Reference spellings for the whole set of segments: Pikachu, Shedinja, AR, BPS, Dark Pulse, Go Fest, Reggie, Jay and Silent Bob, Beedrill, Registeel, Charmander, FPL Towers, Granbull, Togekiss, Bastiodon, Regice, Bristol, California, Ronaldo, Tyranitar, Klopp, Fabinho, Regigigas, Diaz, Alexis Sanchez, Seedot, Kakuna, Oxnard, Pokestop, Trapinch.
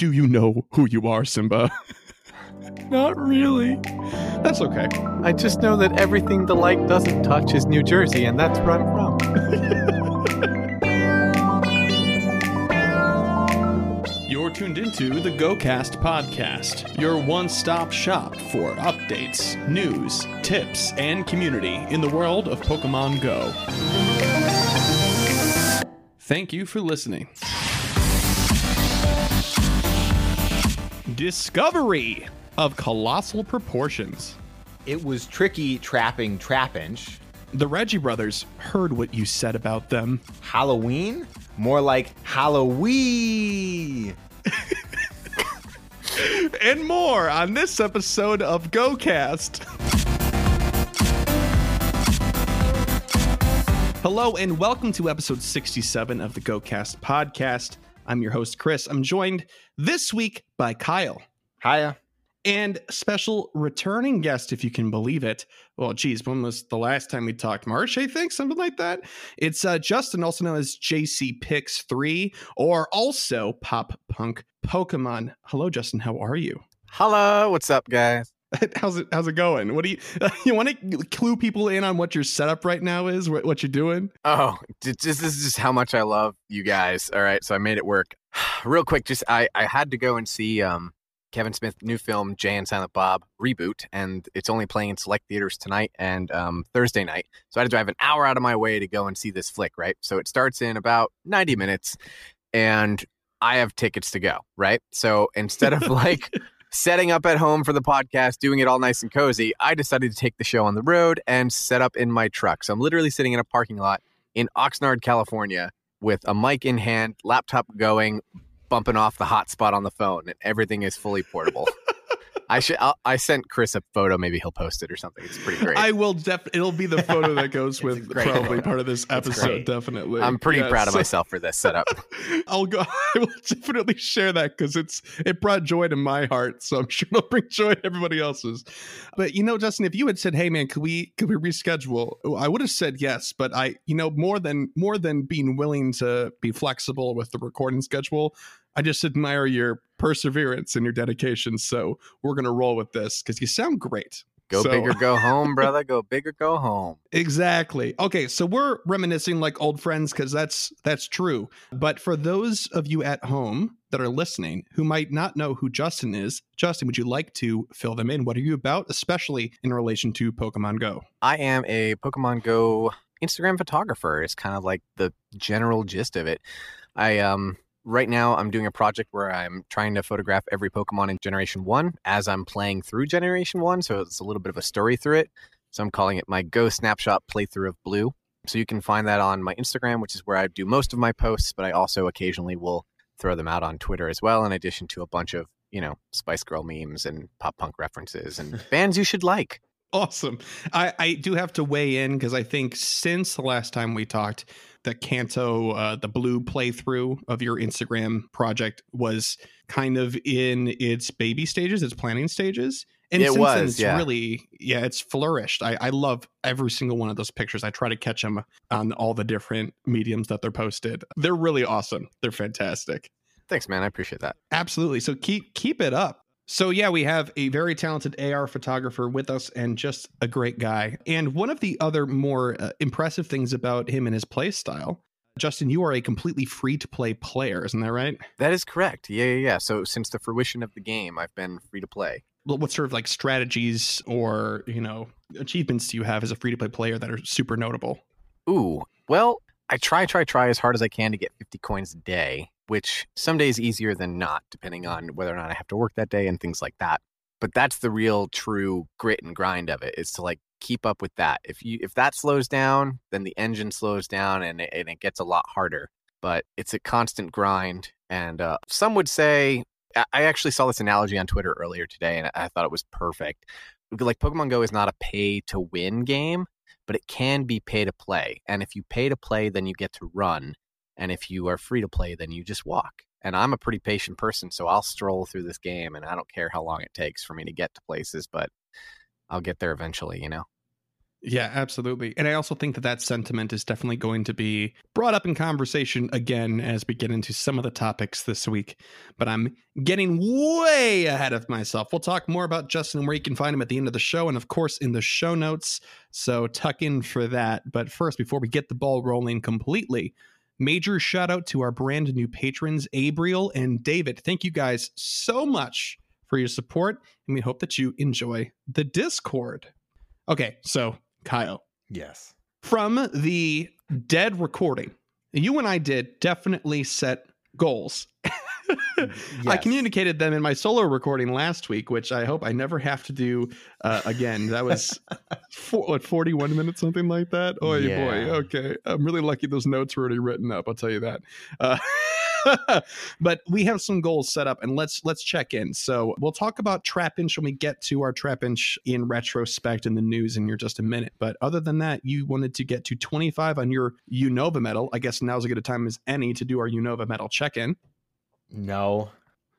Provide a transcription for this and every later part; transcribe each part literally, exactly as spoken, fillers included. do you know who you are, Simba? Not really. That's okay. I just know that everything the light doesn't touch is New Jersey, and that's where I'm from. You're tuned into the GoCast podcast, your one-stop shop for updates, news, tips, and community in the world of Pokemon Go. Thank you for listening. Discovery of colossal proportions. It was tricky trapping Trapinch. The Reggie brothers heard what you said about them. Halloween? More like Halloween. And more on this episode of GoCast. Hello and welcome to episode sixty-seven of the GoCast podcast. I'm your host, Chris. I'm joined this week by Kyle. Hiya. And special returning guest, if you can believe it. Well, geez, when was the last time we talked? March, I think, something like that. It's uh, Justin, also known as J C Pics three, or also Pop Punk Pokemon. Hello, Justin. How are you? Hello. What's up, guys? How's it? How's it going? What do you you want to clue people in on what your setup right now is? What, what you're doing? Oh, this is just how much I love you guys. All right, so I made it work. Real quick, just I I had to go and see um Kevin Smith's new film Jay and Silent Bob Reboot, and it's only playing in select theaters tonight and um Thursday night. So I had to drive an hour out of my way to go and see this flick. Right, so it starts in about ninety minutes, and I have tickets to go. Right, so instead of like. Setting up at home for the podcast, doing it all nice and cozy, I decided to take the show on the road and set up in my truck. So I'm literally sitting in a parking lot in Oxnard, California, with a mic in hand, laptop going, bumping off the hotspot on the phone, and everything is fully portable. I should. I'll, I sent Chris a photo. Maybe he'll post it or something. It's pretty great. I will. Def- it'll be the photo that goes with probably photo. Part of this episode. Definitely. I'm pretty yes. proud of myself for this setup. I'll go. I will definitely share that because it's it brought joy to my heart. So I'm sure it'll bring joy to everybody else's. But you know, Justin, if you had said, "Hey, man, could we could we reschedule?" I would have said yes. But I, you know, more than more than being willing to be flexible with the recording schedule. I just admire your perseverance and your dedication. So we're going to roll with this because you sound great. Go so. Big or go home, brother. Go big or go home. Exactly. Okay. So we're reminiscing like old friends because that's that's true. But for those of you at home that are listening who might not know who Justin is, Justin, would you like to fill them in? What are you about, especially in relation to Pokemon Go? I am a Pokemon Go Instagram photographer. It's kind of like the general gist of it. I, um... Right now, I'm doing a project where I'm trying to photograph every Pokemon in Generation one as I'm playing through Generation one, so it's a little bit of a story through it. So I'm calling it my Go Snapshot Playthrough of Blue. So you can find that on my Instagram, which is where I do most of my posts, but I also occasionally will throw them out on Twitter as well, in addition to a bunch of, you know, Spice Girl memes and pop punk references and bands you should like. Awesome. I, I do have to weigh in because I think since the last time we talked, the Kanto, uh, the Blue playthrough of your Instagram project was kind of in its baby stages, its planning stages. And it since was, then, it's yeah. really, yeah, it's flourished. I, I love every single one of those pictures. I try to catch them on all the different mediums that they're posted. They're really awesome. They're fantastic. Thanks, man. I appreciate that. Absolutely. So keep keep it up. So, yeah, we have a very talented A R photographer with us and just a great guy. And one of the other more uh, impressive things about him and his play style, Justin, you are a completely free-to-play player, isn't that right? That is correct. Yeah, yeah, yeah. So since the fruition of the game, I've been free-to-play. Well, what sort of like strategies or, you know, achievements do you have as a free-to-play player that are super notable? Ooh, well, I try, try, try as hard as I can to get fifty coins a day. Which some days easier than not, depending on whether or not I have to work that day and things like that. But that's the real true grit and grind of it, is to like keep up with that. If you if that slows down, then the engine slows down and it, and it gets a lot harder. But it's a constant grind. And uh, some would say, I actually saw this analogy on Twitter earlier today, and I thought it was perfect. Like Pokemon Go is not a pay-to-win game, but it can be pay-to-play. And if you pay-to-play, then you get to run. And if you are free to play, then you just walk. And I'm a pretty patient person, so I'll stroll through this game, and I don't care how long it takes for me to get to places, but I'll get there eventually, you know? Yeah, absolutely. And I also think that that sentiment is definitely going to be brought up in conversation again as we get into some of the topics this week. But I'm getting way ahead of myself. We'll talk more about Justin and where you can find him at the end of the show and, of course, in the show notes. So tuck in for that. But first, before we get the ball rolling completely, major shout out to our brand new patrons, Abriel and David. Thank you guys so much for your support. And we hope that you enjoy the Discord. Okay, so Kyle. Yes. From the dead recording, you and I did definitely set goals. Yes. I communicated them in my solo recording last week, which I hope I never have to do uh, again. That was for, what, forty-one minutes, something like that. Oh yeah. Boy. Okay. I'm really lucky those notes were already written up. I'll tell you that. Uh, but we have some goals set up, and let's let's check in. So we'll talk about Trapinch when we get to our Trapinch in retrospect in the news in here just a minute. But other than that, you wanted to get to twenty-five on your Unova medal. I guess now's as good a time as any to do our Unova medal check-in. No.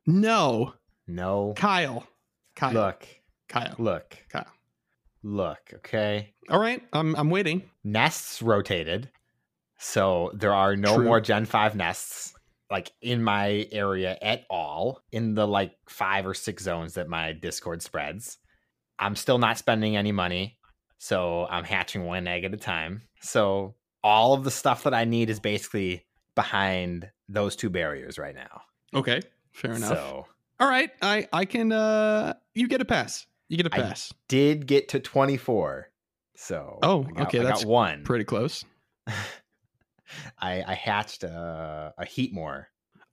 No. No. Kyle. Kyle. Look. Kyle. Look. Kyle. Look, okay? All right, I'm, I'm waiting. Nests rotated, so there are no True. more Gen five nests. Like in my area at all, in the like five or six zones that my Discord spreads. I'm still not spending any money, so I'm hatching one egg at a time. So all of the stuff that I need is basically behind those two barriers right now. Okay, fair enough. So all right, I I can uh you get a pass. You get a pass. I did get to twenty-four. So oh, I got, okay, I that's got one. Pretty close. I, I hatched a, a Heatmore.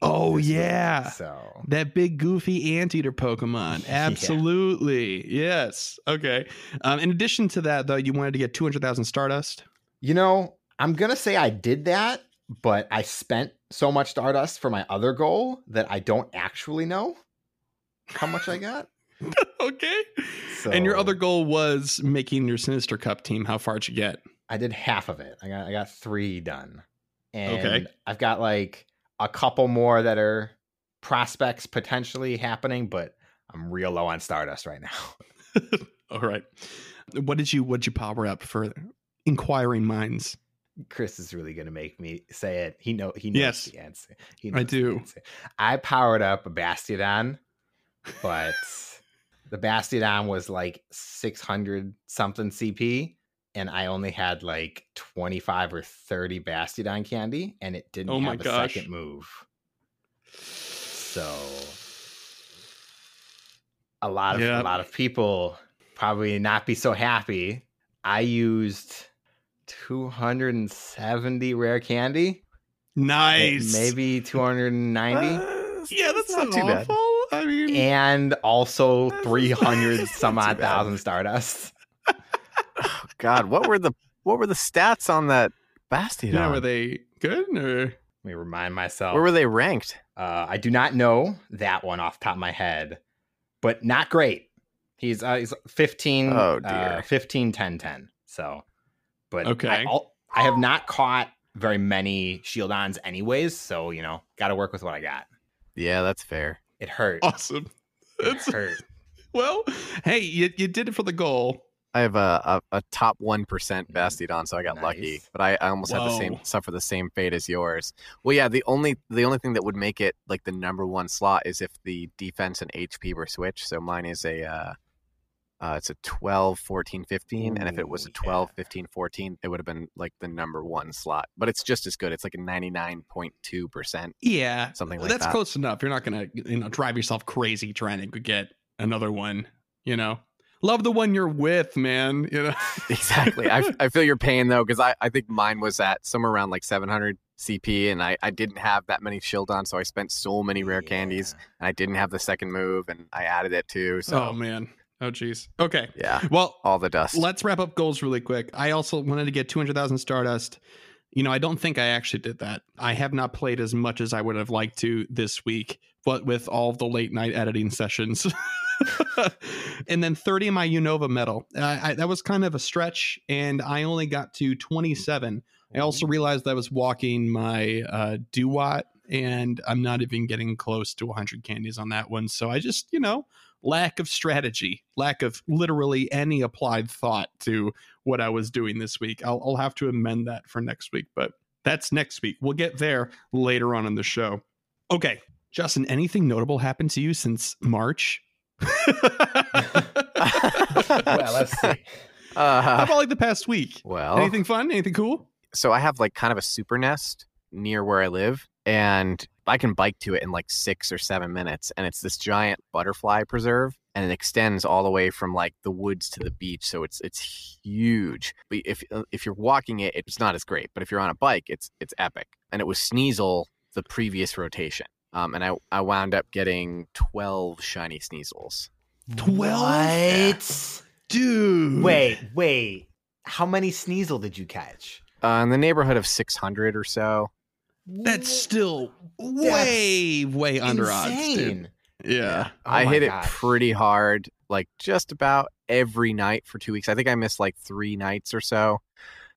Oh, yeah. Week, so that big, goofy anteater Pokemon. Absolutely. Yeah. Yes. Okay. Um, in addition to that, though, you wanted to get two hundred thousand Stardust? You know, I'm going to say I did that, but I spent so much Stardust for my other goal that I don't actually know how much I got. Okay. So, and your other goal was making your Sinister Cup team. How far did you get? I did half of it. I got I got three done. And okay. I've got like a couple more that are prospects potentially happening, but I'm real low on Stardust right now. All right. What did you what did you power up for inquiring minds? Chris is really going to make me say it. He know he knows yes, the answer. He knows I do. Answer. I powered up a Bastiodon, but the Bastiodon was like six hundred something C P. And I only had like twenty-five or thirty Bastiodon candy, and it didn't oh have a gosh. second move. So a lot of yep. a lot of people probably not be so happy. I used two hundred seventy rare candy. Nice. Maybe two hundred ninety. Uh, yeah, that's not, not too awful. Bad. I mean, and also three hundred some odd thousand Stardust. God, what were the what were the stats on that Bastiodon? Yeah, were they good? Or... Let me remind myself. Where were they ranked? Uh, I do not know that one off the top of my head, but not great. He's uh, he's fifteen, oh, dear. Uh, fifteen, ten, ten. So, but okay. I, I'll, I have not caught very many Shieldons anyways, so, you know, got to work with what I got. Yeah, that's fair. It hurt. Awesome. It hurt. Well, hey, you you did it for the goal. I have a, a, a top one percent Bastiodon, so I got nice. lucky. But I, I almost Whoa. had the same suffer the same fate as yours. Well, yeah, the only the only thing that would make it like the number one slot is if the defense and H P were switched. So mine is a uh, uh, it's a twelve, fourteen, fifteen. Ooh, and if it was a twelve, yeah. fifteen, fourteen, it would have been like the number one slot. But it's just as good. It's like a ninety-nine point two percent. Yeah, something like that's that. That's close enough. You're not going to you know, drive yourself crazy trying to get another one, you know? Love the one you're with, man. You know exactly. I, I feel your pain though, because I, I think mine was at somewhere around like seven hundred C P, and I, I didn't have that many Shieldon, so I spent so many rare yeah. candies, and I didn't have the second move, and I added it too. So. Oh man. Oh geez. Okay. Yeah. Well, all the dust. Let's wrap up goals really quick. I also wanted to get two hundred thousand Stardust. You know, I don't think I actually did that. I have not played as much as I would have liked to this week, but with all the late night editing sessions. And then thirty in my Unova medal. Uh, I, that was kind of a stretch, and I only got to twenty-seven. I also realized that I was walking my uh, Duat and I'm not even getting close to one hundred candies on that one. So I just, you know, lack of strategy, lack of literally any applied thought to what I was doing this week. I'll, I'll have to amend that for next week, but that's next week. We'll get there later on in the show. Okay, Justin, anything notable happened to you since March? Well, let's see. Uh, How about like the past week? Well, anything fun? Anything cool? So I have like kind of a super nest near where I live, and I can bike to it in like six or seven minutes. And it's this giant butterfly preserve, and it extends all the way from like the woods to the beach. So it's it's huge. But if if you're walking it, it's not as great. But if you're on a bike, it's it's epic. And it was Sneasel the previous rotation, um, and I I wound up getting twelve shiny Sneasels. Twelve. What? Dude. Wait, wait. How many Sneasel did you catch? Uh, in the neighborhood of six hundred or so. That's still way, That's way under insane. Odds, dude. Yeah. yeah. Oh I hit gosh. it pretty hard, like just about every night for two weeks. I think I missed like three nights or so,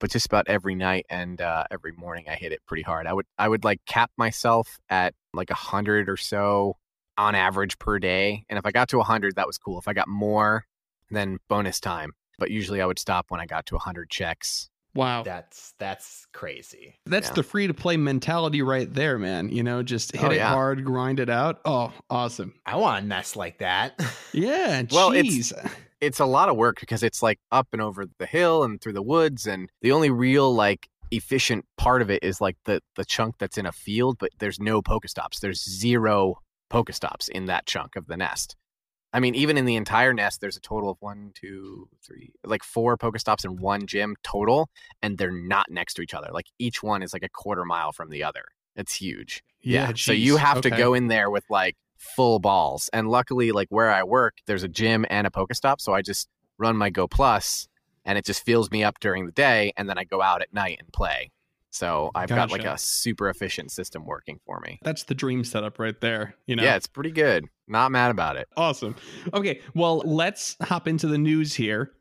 but just about every night and uh, every morning I hit it pretty hard. I would, I would like cap myself at like one hundred or so on average per day. And if I got to one hundred, that was cool. If I got more, then bonus time. But usually I would stop when I got to one hundred checks. Wow. That's that's crazy. That's yeah. the free-to-play mentality right there, man. You know, just hit oh, it yeah. hard, grind it out. Oh, awesome. I want a nest like that. Yeah, well, geez. It's, it's a lot of work because it's like up and over the hill and through the woods. And the only real like efficient part of it is like the, the chunk that's in a field, but there's no Pokestops. There's zero Pokestops in that chunk of the nest. I mean, even in the entire nest, there's a total of one, two, three, like four Pokestops in one gym total, and they're not next to each other. Like each one is like a quarter mile from the other. It's huge. Yeah. yeah. So you have okay. to go in there with like full balls. And luckily, like where I work, there's a gym and a Pokestop. So I just run my Go Plus and it just fills me up during the day. And then I go out at night and play. So I've gotcha. got like a super efficient system working for me. That's the dream setup right there. You know? Yeah, it's pretty good. Not mad about it. Awesome. Okay, well, let's hop into the news here.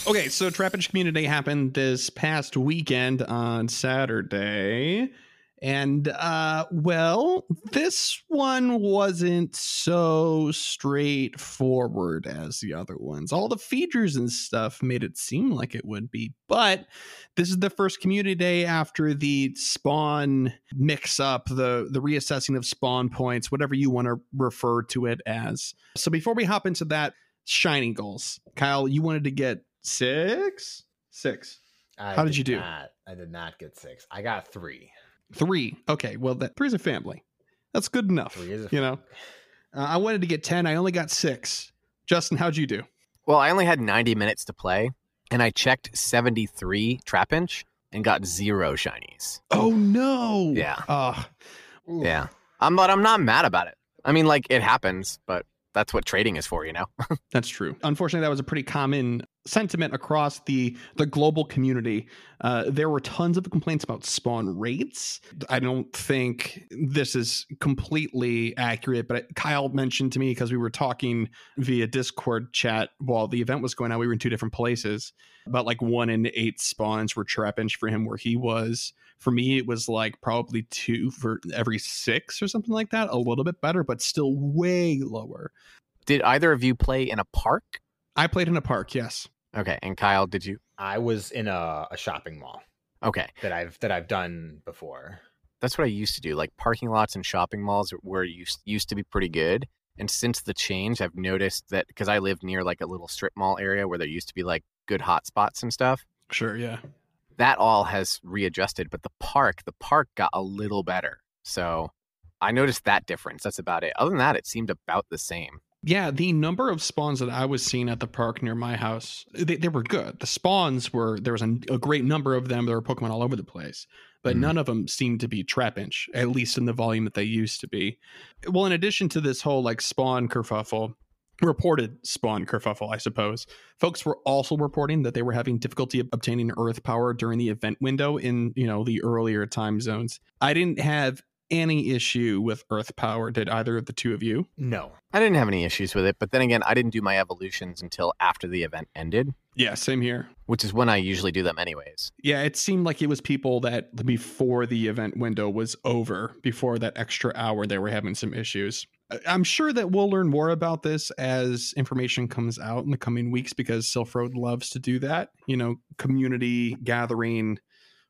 Okay, so Trapinch Community happened this past weekend on Saturday. And, uh, well, this one wasn't so straightforward as the other ones. All the features and stuff made it seem like it would be. But this is the first community day after the spawn mix up, the, the reassessing of spawn points, whatever you want to refer to it as. So before we hop into that, shiny goals. Kyle, you wanted to get six? Six. I How did, did you not, do? I did not get six. I got three. Three. Okay, well, that three's a family. That's good enough. Three is a you know, uh, I wanted to get ten. I only got six. Justin, how'd you do? Well, I only had ninety minutes to play, and I checked seventy-three Trapinch and got zero shinies. Oh no! Yeah. Uh, yeah. I'm but I'm not mad about it. I mean, like it happens, but that's what trading is for, you know. That's true. Unfortunately, that was a pretty common sentiment across the the global community. Uh there were tons of complaints about spawn rates. I don't think this is completely accurate, but Kyle mentioned to me, because we were talking via Discord chat while the event was going on, we were in two different places, but like one in eight spawns were Trapinch for him where he was. For me, it was like probably two for every six or something like that, a little bit better, but still way lower. Did either of you play in a park? I played in a park, yes. Okay, and Kyle, did you? I was in a, a shopping mall. Okay, that I've that I've done before. That's what I used to do. Like parking lots and shopping malls were used used to be pretty good, and since the change, I've noticed that because I live near like a little strip mall area where there used to be like good hot spots and stuff. Sure, yeah. That all has readjusted, but the park the park got a little better. So I noticed that difference. That's about it. Other than that, it seemed about the same. Yeah, the number of spawns that I was seeing at the park near my house, they, they were good. The spawns were, there was a, a great number of them. There were Pokemon all over the place, but mm. none of them seemed to be Trapinch, at least in the volume that they used to be. Well, in addition to this whole like spawn kerfuffle, reported spawn kerfuffle, I suppose, folks were also reporting that they were having difficulty obtaining Earth Power during the event window in, you know, the earlier time zones. I didn't have any issue with Earth Power, did either of the two of you? No. I didn't have any issues with it, but then again, I didn't do my evolutions until after the event ended. Yeah, same here. Which is when I usually do them anyways. Yeah, it seemed like it was people that before the event window was over, before that extra hour, they were having some issues. I'm sure that we'll learn more about this as information comes out in the coming weeks, because Silph Road loves to do that, you know, community gathering,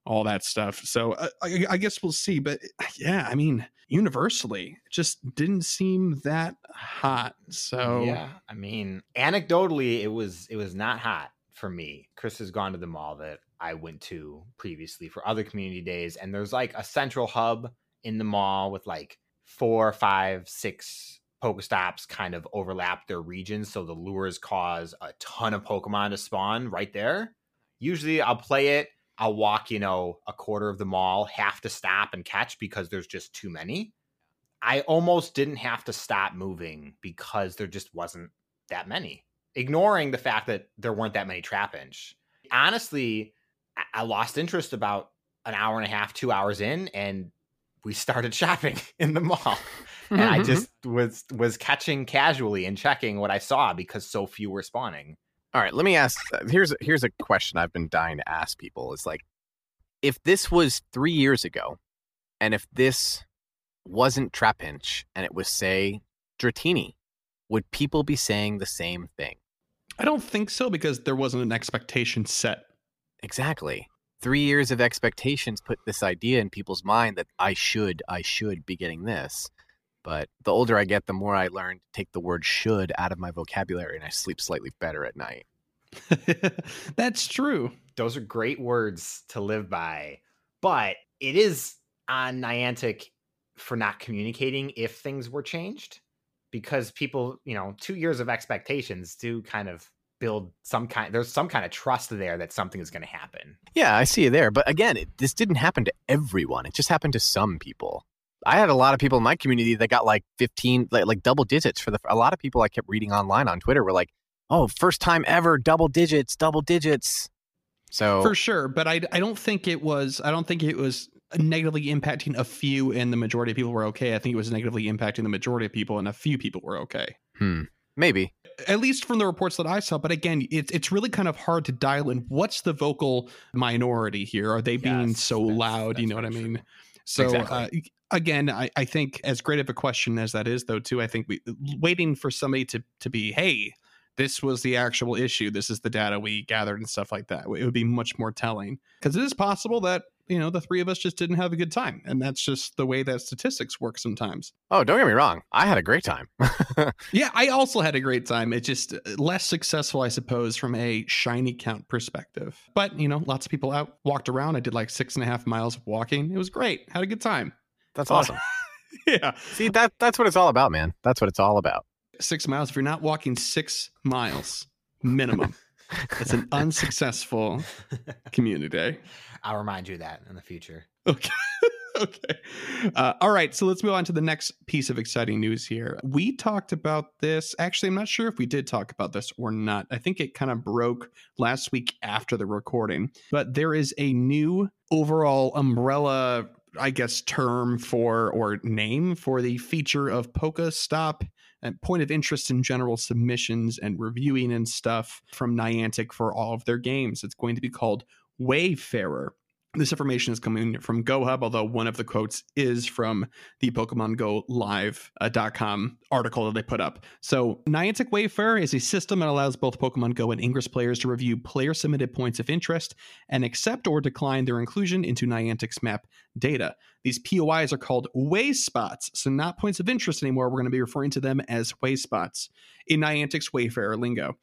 all that stuff. So uh, I, I guess we'll see. But yeah, I mean, universally, it just didn't seem that hot. So yeah, I mean, anecdotally, it was it was not hot for me. Chris has gone to the mall that I went to previously for other community days, and there's like a central hub in the mall with like four, five, six Pokestops kind of overlap their regions. So the lures cause a ton of Pokemon to spawn right there. Usually I'll play it. I'll walk, you know, a quarter of the mall, have to stop and catch because there's just too many. I almost didn't have to stop moving because there just wasn't that many. Ignoring the fact that there weren't that many Trapinch. Honestly, I lost interest about an hour and a half, two hours in, and we started shopping in the mall. And mm-hmm. I just was was catching casually and checking what I saw because so few were spawning. All right, let me ask. Uh, here's here's a question I've been dying to ask people. It's like, if this was three years ago, and if this wasn't Trapinch, and it was, say, Dratini, would people be saying the same thing? I don't think so, because there wasn't an expectation set. Exactly. Three years of expectations put this idea in people's mind that I should, I should be getting this. But the older I get, the more I learn to take the word should out of my vocabulary, and I sleep slightly better at night. That's true. Those are great words to live by. But it is on Niantic for not communicating if things were changed, because people, you know, two years of expectations do kind of build some kind, there's some kind of trust there that something is going to happen. Yeah, I see you there. But again, it, this didn't happen to everyone. It just happened to some people. I had a lot of people in my community that got like fifteen, like, like double digits for the, a lot of people I kept reading online on Twitter were like, oh, first time ever, double digits, double digits. So for sure. But I, I don't think it was, I don't think it was negatively impacting a few and the majority of people were okay. I think it was negatively impacting the majority of people and a few people were okay. Hmm. Maybe. At least from the reports that I saw. But again, it's it's really kind of hard to dial in. What's the vocal minority here? Are they yes, being so that's, loud? That's you know what I mean? True. So, exactly. uh, Again, I, I think as great of a question as that is, though, too, I think we waiting for somebody to, to be, hey, this was the actual issue. This is the data we gathered and stuff like that. It would be much more telling, because it is possible that, you know, the three of us just didn't have a good time. And that's just the way that statistics work sometimes. Oh, don't get me wrong. I had a great time. Yeah, I also had a great time. It's just less successful, I suppose, from a shiny count perspective. But, you know, lots of people out walked around. I did like six and a half miles of walking. It was great. Had a good time. That's awesome. Yeah. See, that that's what it's all about, man. That's what it's all about. Six miles. If you're not walking six miles minimum, it's an unsuccessful community day. I'll remind you that in the future. Okay. Okay. Uh, all right. So let's move on to the next piece of exciting news here. We talked about this. Actually, I'm not sure if we did talk about this or not. I think it kind of broke last week after the recording, but there is a new overall umbrella, I guess, term for or name for the feature of Pokestop and point of interest in general submissions and reviewing and stuff from Niantic for all of their games. It's going to be called Wayfarer. This information is coming from GoHub, although one of the quotes is from the Pokemon Go Live dot com article that they put up. So Niantic Wayfarer is a system that allows both Pokemon Go and Ingress players to review player-submitted points of interest and accept or decline their inclusion into Niantic's map data. These P O Is are called Wayspots, so not points of interest anymore. We're going to be referring to them as Wayspots in Niantic's Wayfarer lingo.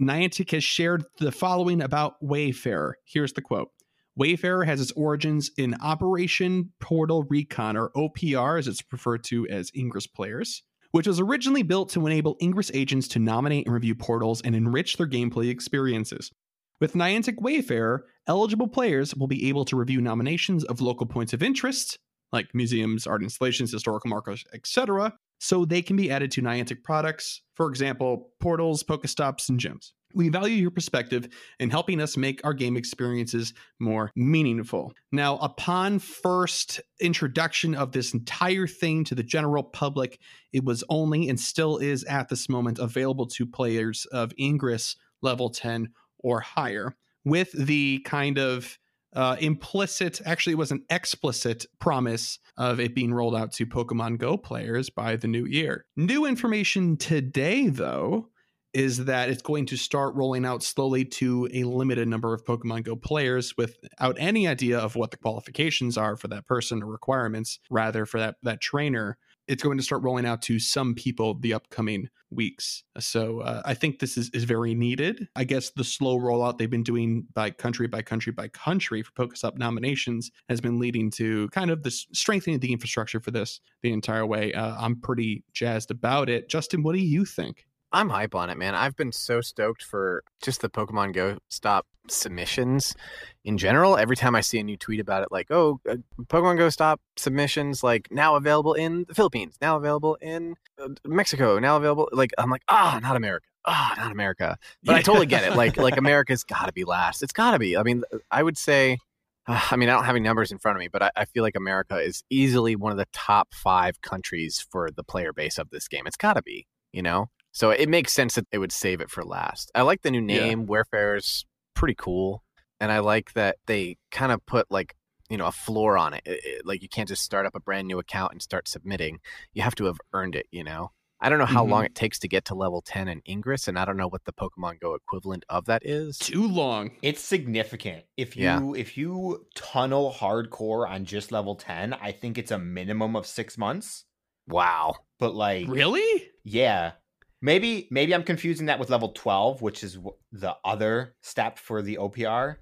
Niantic has shared the following about Wayfarer. Here's the quote. Wayfarer has its origins in Operation Portal Recon, or O P R, as it's referred to as Ingress players, which was originally built to enable Ingress agents to nominate and review portals and enrich their gameplay experiences. With Niantic Wayfarer, eligible players will be able to review nominations of local points of interest, like museums, art installations, historical markers, et cetera, so they can be added to Niantic products, for example, portals, Pokestops, and gyms. We value your perspective in helping us make our game experiences more meaningful. Now, upon first introduction of this entire thing to the general public, it was only and still is at this moment available to players of Ingress level ten or higher, with the kind of uh, implicit, actually it was an explicit promise of it being rolled out to Pokemon Go players by the new year. New information today, though, is that it's going to start rolling out slowly to a limited number of Pokemon Go players without any idea of what the qualifications are for that person or requirements, rather for that, that trainer. It's going to start rolling out to some people the upcoming weeks. So uh, I think this is, is very needed. I guess the slow rollout they've been doing by country, by country, by country for Pokestop nominations has been leading to kind of the strengthening of the infrastructure for this the entire way. Uh, I'm pretty jazzed about it. Justin, what do you think? I'm hype on it, man. I've been so stoked for just the Pokemon Go Stop submissions in general. Every time I see a new tweet about it, like, oh, uh, Pokemon Go Stop submissions, like, now available in the Philippines, now available in uh, Mexico, now available, like, I'm like, ah, oh, not America. Ah, oh, not America. But I totally get it. Like, like America's got to be last. It's got to be. I mean, I would say, uh, I mean, I don't have any numbers in front of me, but I, I feel like America is easily one of the top five countries for the player base of this game. It's got to be, you know? So it makes sense that they would save it for last. I like the new name. Yeah. Wayfarer's pretty cool. And I like that they kind of put, like, you know, a floor on it. It, it. Like, you can't just start up a brand new account and start submitting. You have to have earned it, you know? I don't know how mm-hmm. long it takes to get to level ten in Ingress, and I don't know what the Pokemon Go equivalent of that is. Too long. It's significant. If you yeah. if you tunnel hardcore on just level ten, I think it's a minimum of six months. Wow. But, like... Really? Yeah. Maybe maybe I'm confusing that with level twelve, which is the other step for the O P R.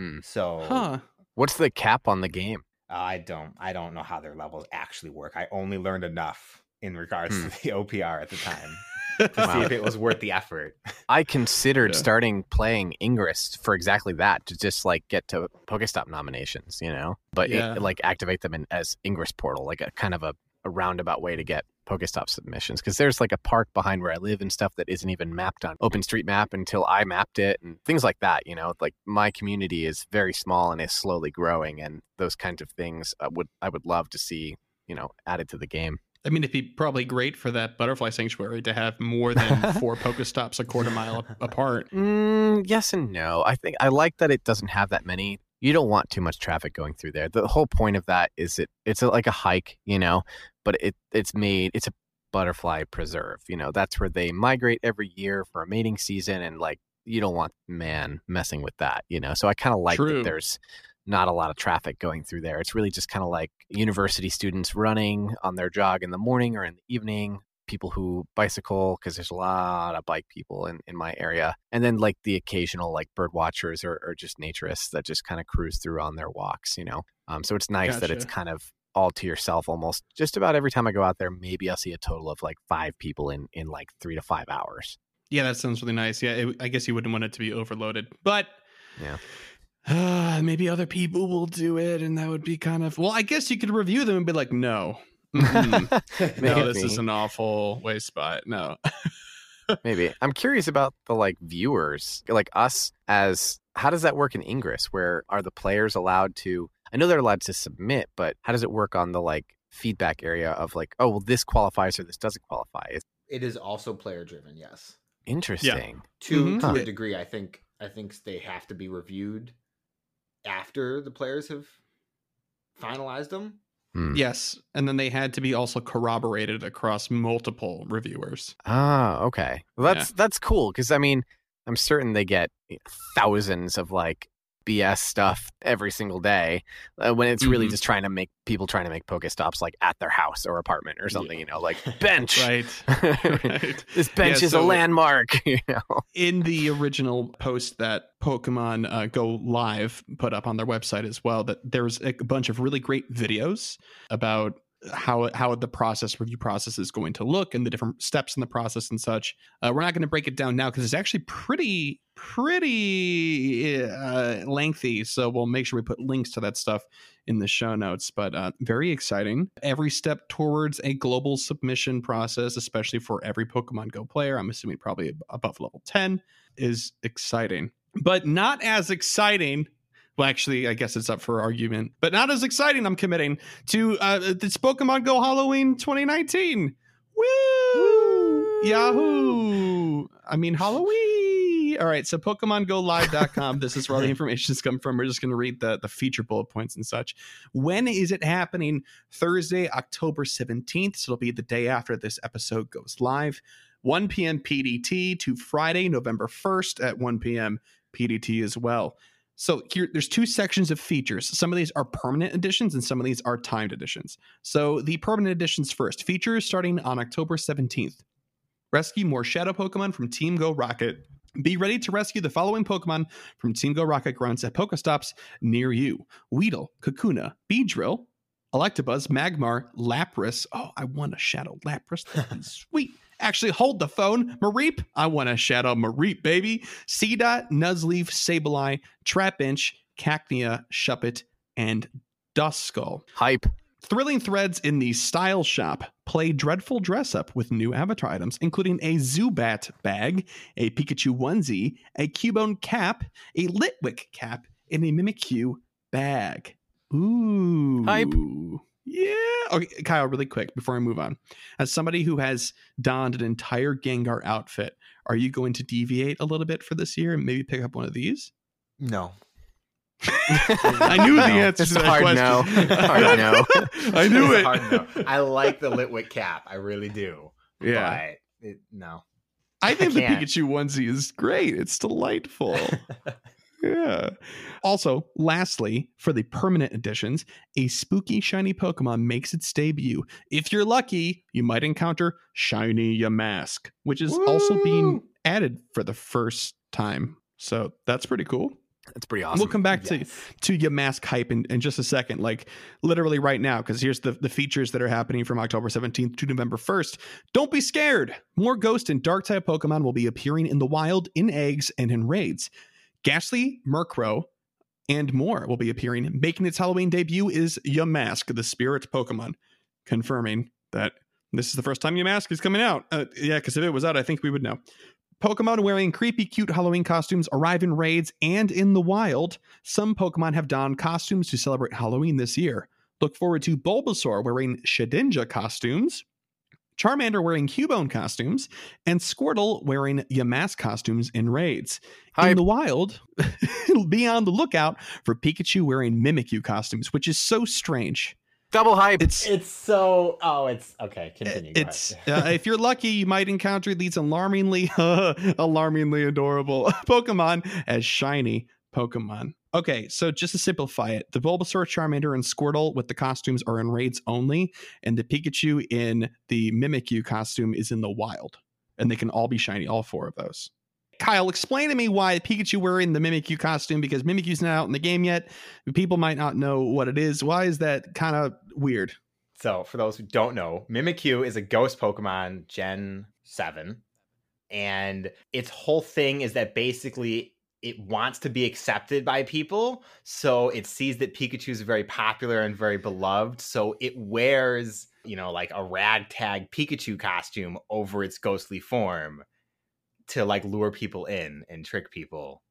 Mm. So, huh. What's the cap on the game? Uh, I don't I don't know how their levels actually work. I only learned enough in regards mm. to the O P R at the time to wow. see if it was worth the effort. I considered yeah. starting playing Ingress for exactly that, to just, like, get to Pokestop nominations, you know, but yeah. it, like, activate them in as Ingress portal, like a kind of a, a roundabout way to get Pokestop submissions, because there's, like, a park behind where I live and stuff that isn't even mapped on OpenStreetMap until I mapped it and things like that, you know. Like, my community is very small and is slowly growing, and those kinds of things I would I would love to see, you know, added to the game. I mean, it'd be probably great for that butterfly sanctuary to have more than four Pokestops a quarter mile apart. Mm, yes and no. I think I like that it doesn't have that many. You don't want too much traffic going through there. The whole point of that is it it's a, like a hike, you know, but it it's made, it's a butterfly preserve, you know. That's where they migrate every year for a mating season, and, like, you don't want man messing with that, you know. So I kind of like True. that there's not a lot of traffic going through there. It's really just kind of like university students running on their jog in the morning or in the evening, people who bicycle, because there's a lot of bike people in, in my area. And then, like, the occasional, like, bird watchers or, or just naturists that just kind of cruise through on their walks, you know. Um, so it's nice gotcha. that it's kind of all to yourself almost. Just about every time I go out there, maybe I'll see a total of, like, five people in, in like three to five hours. Yeah, that sounds really nice. Yeah, it, I guess you wouldn't want it to be overloaded, but yeah. Uh, maybe other people will do it, and that would be kind of, well, I guess you could review them and be like, no. Mm-hmm. No, this is an awful waste spot. No. Maybe. I'm curious about the, like, viewers, like us, as how does that work in Ingress? Where are the players allowed to, I know they're allowed to submit, but how does it work on the, like, feedback area of, like, oh, well, this qualifies or this doesn't qualify? It is also player driven. Yes. Interesting. Yeah. To mm-hmm. to huh. a degree, I think I think they have to be reviewed after the players have finalized them. Mm. Yes, and then they had to be also corroborated across multiple reviewers. Ah, okay. Well, that's yeah. that's cool, because, I mean, I'm certain they get thousands of, like, B S stuff every single day uh, when it's really mm-hmm. just trying to make people trying to make Pokestops, like, at their house or apartment or something, yeah. you know, like, bench. right. right. This bench yeah, is so a landmark, you know. In the original post that Pokemon uh, Go Live put up on their website as well, that there's a bunch of really great videos about how how the process review process is going to look and the different steps in the process and such. Uh, we're not going to break it down now because it's actually pretty pretty uh, lengthy. So we'll make sure we put links to that stuff in the show notes. But uh, very exciting. Every step towards a global submission process, especially for every Pokemon Go player, I'm assuming probably above level ten, is exciting. But not as exciting. Well, actually, I guess it's up for argument, but not as exciting. I'm committing to uh, this Pokemon Go Halloween twenty nineteen. Woo! Woo! Yahoo! I mean, Halloween. All right. So Pokemon Go Live dot com. This is where all the information has come from. We're just going to read the, the feature bullet points and such. When is it happening? Thursday, October seventeenth. So it'll be the day after this episode goes live. one p.m. P D T to Friday, November first at one p.m. P D T as well. So here, there's two sections of features. Some of these are permanent editions and some of these are timed editions. So the permanent editions first. Features starting on October seventeenth. Rescue more shadow Pokemon from Team Go Rocket. Be ready to rescue the following Pokemon from Team Go Rocket grunts at Pokestops near you. Weedle, Kakuna, Beedrill, Electabuzz, Magmar, Lapras. Oh, I want a shadow Lapras. Sweet. Actually, hold the phone. Mareep. I want a shadow Mareep, baby. Seedot, Nuzleaf, Sableye, Trapinch, Cacnea, Shuppet, and Duskull. Hype. Thrilling threads in the Style Shop. Play Dreadful Dress Up with new avatar items, including a Zubat bag, a Pikachu onesie, a Cubone cap, a Litwick cap, and a Mimikyu bag. Ooh. Hype. Yeah. Okay, Kyle, really quick before I move on. As somebody who has donned an entire Gengar outfit, are you going to deviate a little bit for this year and maybe pick up one of these? No. I knew no. the answer to that hard question. No. Hard no. I knew it. Hard no. I like the Litwick cap. I really do. Yeah. But it, no. I think I the Pikachu onesie is great. It's delightful. Yeah. Also, lastly, for the permanent editions, a spooky shiny Pokemon makes its debut. If you're lucky, you might encounter shiny Yamask, which is Woo! also being added for the first time. So that's pretty cool. That's pretty awesome. We'll come back yes. to, to Yamask hype in, in just a second, like literally right now, because here's the, the features that are happening from October seventeenth to November first. Don't be scared. More ghost and dark type Pokemon will be appearing in the wild, in eggs, and in raids. Ghastly, Murkrow, and more will be appearing. Making its Halloween debut is Yamask, the spirit Pokemon, confirming that this is the first time Yamask is coming out. Uh, yeah, because if it was out, I think we would know. Pokemon wearing creepy, cute Halloween costumes arrive in raids and in the wild. Some Pokemon have donned costumes to celebrate Halloween this year. Look forward to Bulbasaur wearing Shedinja costumes, Charmander wearing Cubone costumes, and Squirtle wearing Yamask costumes in raids. Hype. In the wild, be on the lookout for Pikachu wearing Mimikyu costumes, which is so strange. Double hype. It's it's so oh it's okay. Continue. It's uh, if you're lucky, you might encounter these alarmingly alarmingly adorable Pokemon as shiny Pokemon. Okay, so just to simplify it, the Bulbasaur, Charmander, and Squirtle with the costumes are in raids only, and the Pikachu in the Mimikyu costume is in the wild, and they can all be shiny, all four of those. Kyle, explain to me why Pikachu wearing the Mimikyu costume, because Mimikyu's not out in the game yet. People might not know what it is. Why is that kind of weird? So, for those who don't know, Mimikyu is a ghost Pokemon, Gen seven, and its whole thing is that basically it wants to be accepted by people. So it sees that Pikachu is very popular and very beloved. So it wears, you know, like a ragtag Pikachu costume over its ghostly form to like lure people in and trick people.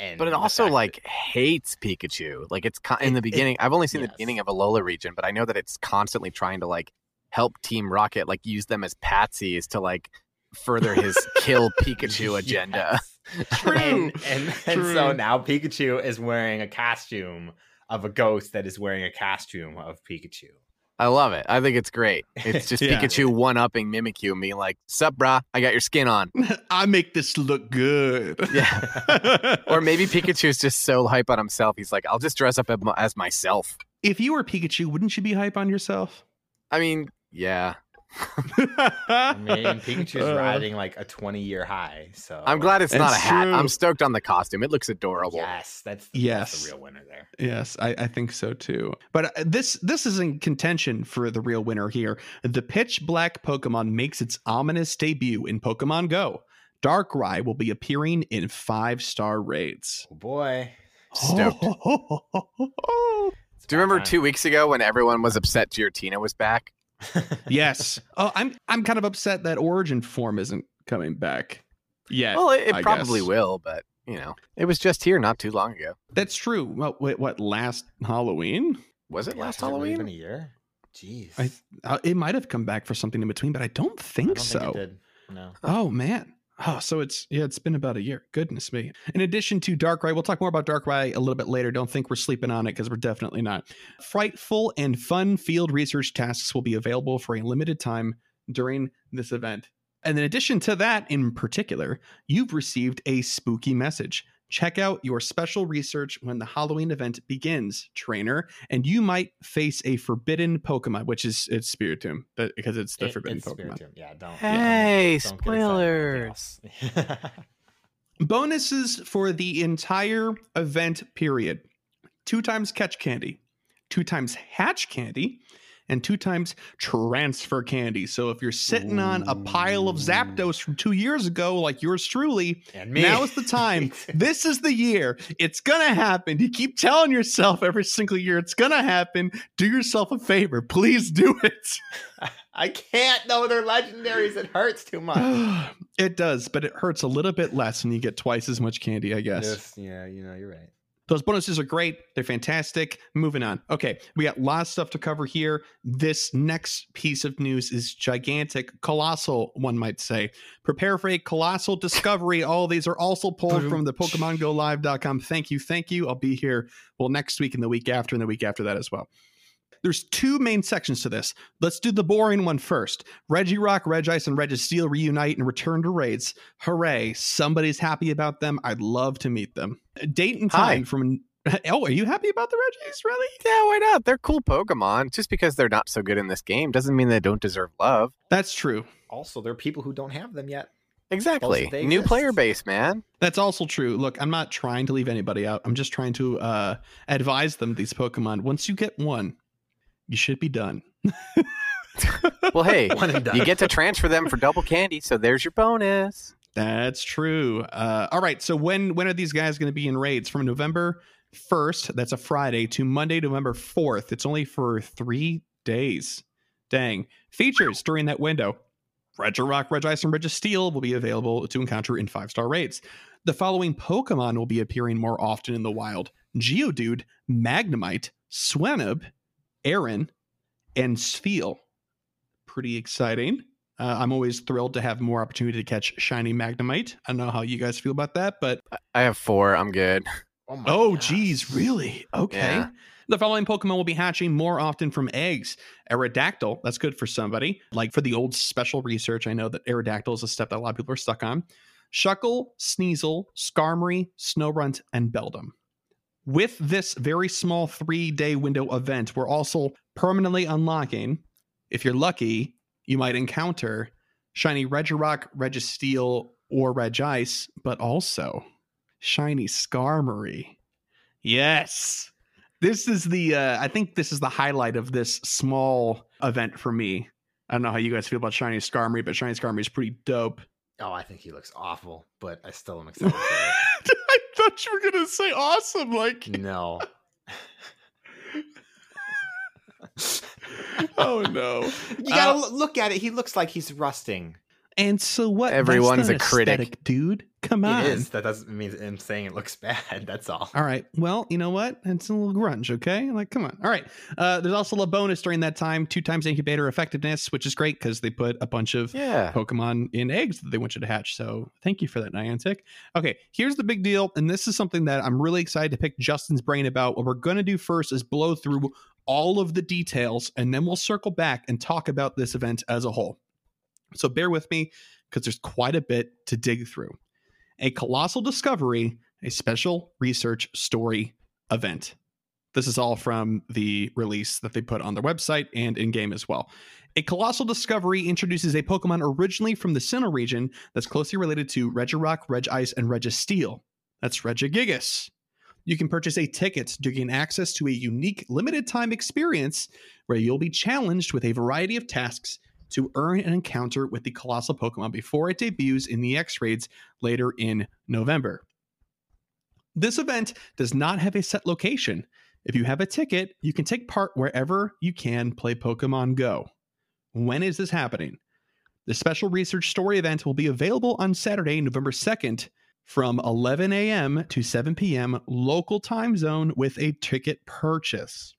And but it also like that, hates Pikachu. Like it's con- in the beginning. It, I've only seen yes. the beginning of Alola region, but I know that it's constantly trying to like help Team Rocket, like use them as patsies to like further his kill Pikachu agenda. Yes. True. And, and, and True. So now Pikachu is wearing a costume of a ghost that is wearing a costume of Pikachu. I love it. I think it's great. It's just yeah. Pikachu one-upping Mimikyu and being like, sup, brah, I got your skin on. I make this look good. Yeah. Or maybe Pikachu's just so hype on himself. He's like, I'll just dress up as myself. If you were Pikachu, wouldn't you be hype on yourself? I mean, yeah. I mean, Pikachu's uh, riding like a twenty-year high. So I'm glad it's not it's a hat. True. I'm stoked on the costume. It looks adorable. Yes, that's yes. that's the real winner there. Yes, I, I think so too. But this this is in contention for the real winner here. The pitch black Pokemon makes its ominous debut in Pokemon Go. Darkrai will be appearing in five-star raids. Oh boy. Stoked. Oh, oh, oh, oh. Do you remember time. two weeks ago when everyone was upset Giratina was back? Yes. Oh, I'm I'm kind of upset that Origin Form isn't coming back yet. Well, it, it probably guess. will, but, you know, it was just here not too long ago. That's true. What, what, what last Halloween? Was it yeah, last Halloween? It really been a year? Jeez. I, uh, it might have come back for something in between, but I don't think I don't so. Think it did. No. Oh, man. Oh, so it's, yeah, it's been about a year. Goodness me. In addition to Darkrai, we'll talk more about Darkrai a little bit later. Don't think we're sleeping on it because we're definitely not. Frightful and fun field research tasks will be available for a limited time during this event. And in addition to that, in particular, you've received a spooky message. Check out your special research when the Halloween event begins, trainer, and you might face a forbidden Pokemon, which is it's Spiritomb, because it's the it, forbidden it's Pokemon. Spiritomb. Yeah, don't. Hey, yeah, don't spoilers! Bonuses for the entire event period: two times catch candy, two times hatch candy, and two times transfer candy. So if you're sitting Ooh. on a pile of Zapdos from two years ago, like yours truly, and me. Now is the time. This is the year. It's going to happen. You keep telling yourself every single year it's going to happen. Do yourself a favor. Please do it. I can't. No, they're legendaries. It hurts too much. It does, but it hurts a little bit less when you get twice as much candy, I guess. Just, yeah, you know, you're right. Those bonuses are great. They're fantastic. Moving on. Okay, we got lots of stuff to cover here. This next piece of news is gigantic, colossal, one might say. Prepare for a colossal discovery. All these are also pulled from the Pokemon Go Live dot com. Thank you. Thank you. I'll be here. Well, next week and the week after and the week after that as well. There's two main sections to this. Let's do the boring one first. Regirock, Regice, and Registeel reunite and return to raids. Hooray. Somebody's happy about them. I'd love to meet them. Date and time Hi. from... Oh, are you happy about the Regis? Really? Yeah, why not? They're cool Pokemon. Just because they're not so good in this game doesn't mean they don't deserve love. That's true. Also, there are people who don't have them yet. Exactly. New player base, man. That's also true. Look, I'm not trying to leave anybody out. I'm just trying to uh, advise them, these Pokemon. Once you get one, you should be done. Well, hey, done. You get to transfer them for double candy, so there's your bonus. That's true. Uh, all right, so when when are these guys going to be in raids? From November first, that's a Friday, to Monday, November fourth. It's only for three days. Dang. Features during that window. Regirock, Regice, and Registeel will be available to encounter in five-star raids. The following Pokemon will be appearing more often in the wild. Geodude, Magnemite, Swanub, Aaron, and Sfeel. Pretty exciting. Uh, I'm always thrilled to have more opportunity to catch shiny Magnemite. I don't know how you guys feel about that, but... I have four. I'm good. Oh, my oh geez. Really? Okay. Yeah. The following Pokemon will be hatching more often from eggs. Aerodactyl. That's good for somebody. Like for the old special research, I know that Aerodactyl is a step that a lot of people are stuck on. Shuckle, Sneasel, Skarmory, Snowrunt, and Beldum. With this very small three-day window event, we're also permanently unlocking, if you're lucky, you might encounter shiny Regirock, Registeel, or Regice, but also shiny Skarmory. Yes! This is the, uh, I think this is the highlight of this small event for me. I don't know how you guys feel about shiny Skarmory, but shiny Skarmory is pretty dope. Oh, I think he looks awful, but I still am excited for it. I thought you were going to say awesome, like... No. Oh, no. You got to uh, look at it. He looks like he's rusting. And so what? Everyone's a critic, dude. Come on. It is. That doesn't mean I'm saying it looks bad. That's all. All right. Well, you know what? It's a little grunge, okay? Like, come on. All right. Uh, there's also a bonus during that time. Two times incubator effectiveness, which is great because they put a bunch of yeah. Pokemon in eggs that they want you to hatch. So thank you for that, Niantic. Okay. Here's the big deal. And this is something that I'm really excited to pick Justin's brain about. What we're going to do first is blow through all of the details, and then we'll circle back and talk about this event as a whole. So bear with me, because there's quite a bit to dig through. A colossal discovery, a special research story event. This is all from the release that they put on their website and in-game as well. A Colossal Discovery introduces a Pokemon originally from the Sinnoh region that's closely related to Regirock, Regice, and Registeel. That's Regigigas. You can purchase a ticket to gain access to a unique limited-time experience where you'll be challenged with a variety of tasks to earn an encounter with the Colossal Pokemon before it debuts in the X-Raids later in November. This event does not have a set location. If you have a ticket, you can take part wherever you can play Pokemon Go. When is this happening? The special research story event will be available on Saturday, November second from eleven a.m. to seven p.m. local time zone with a ticket purchase.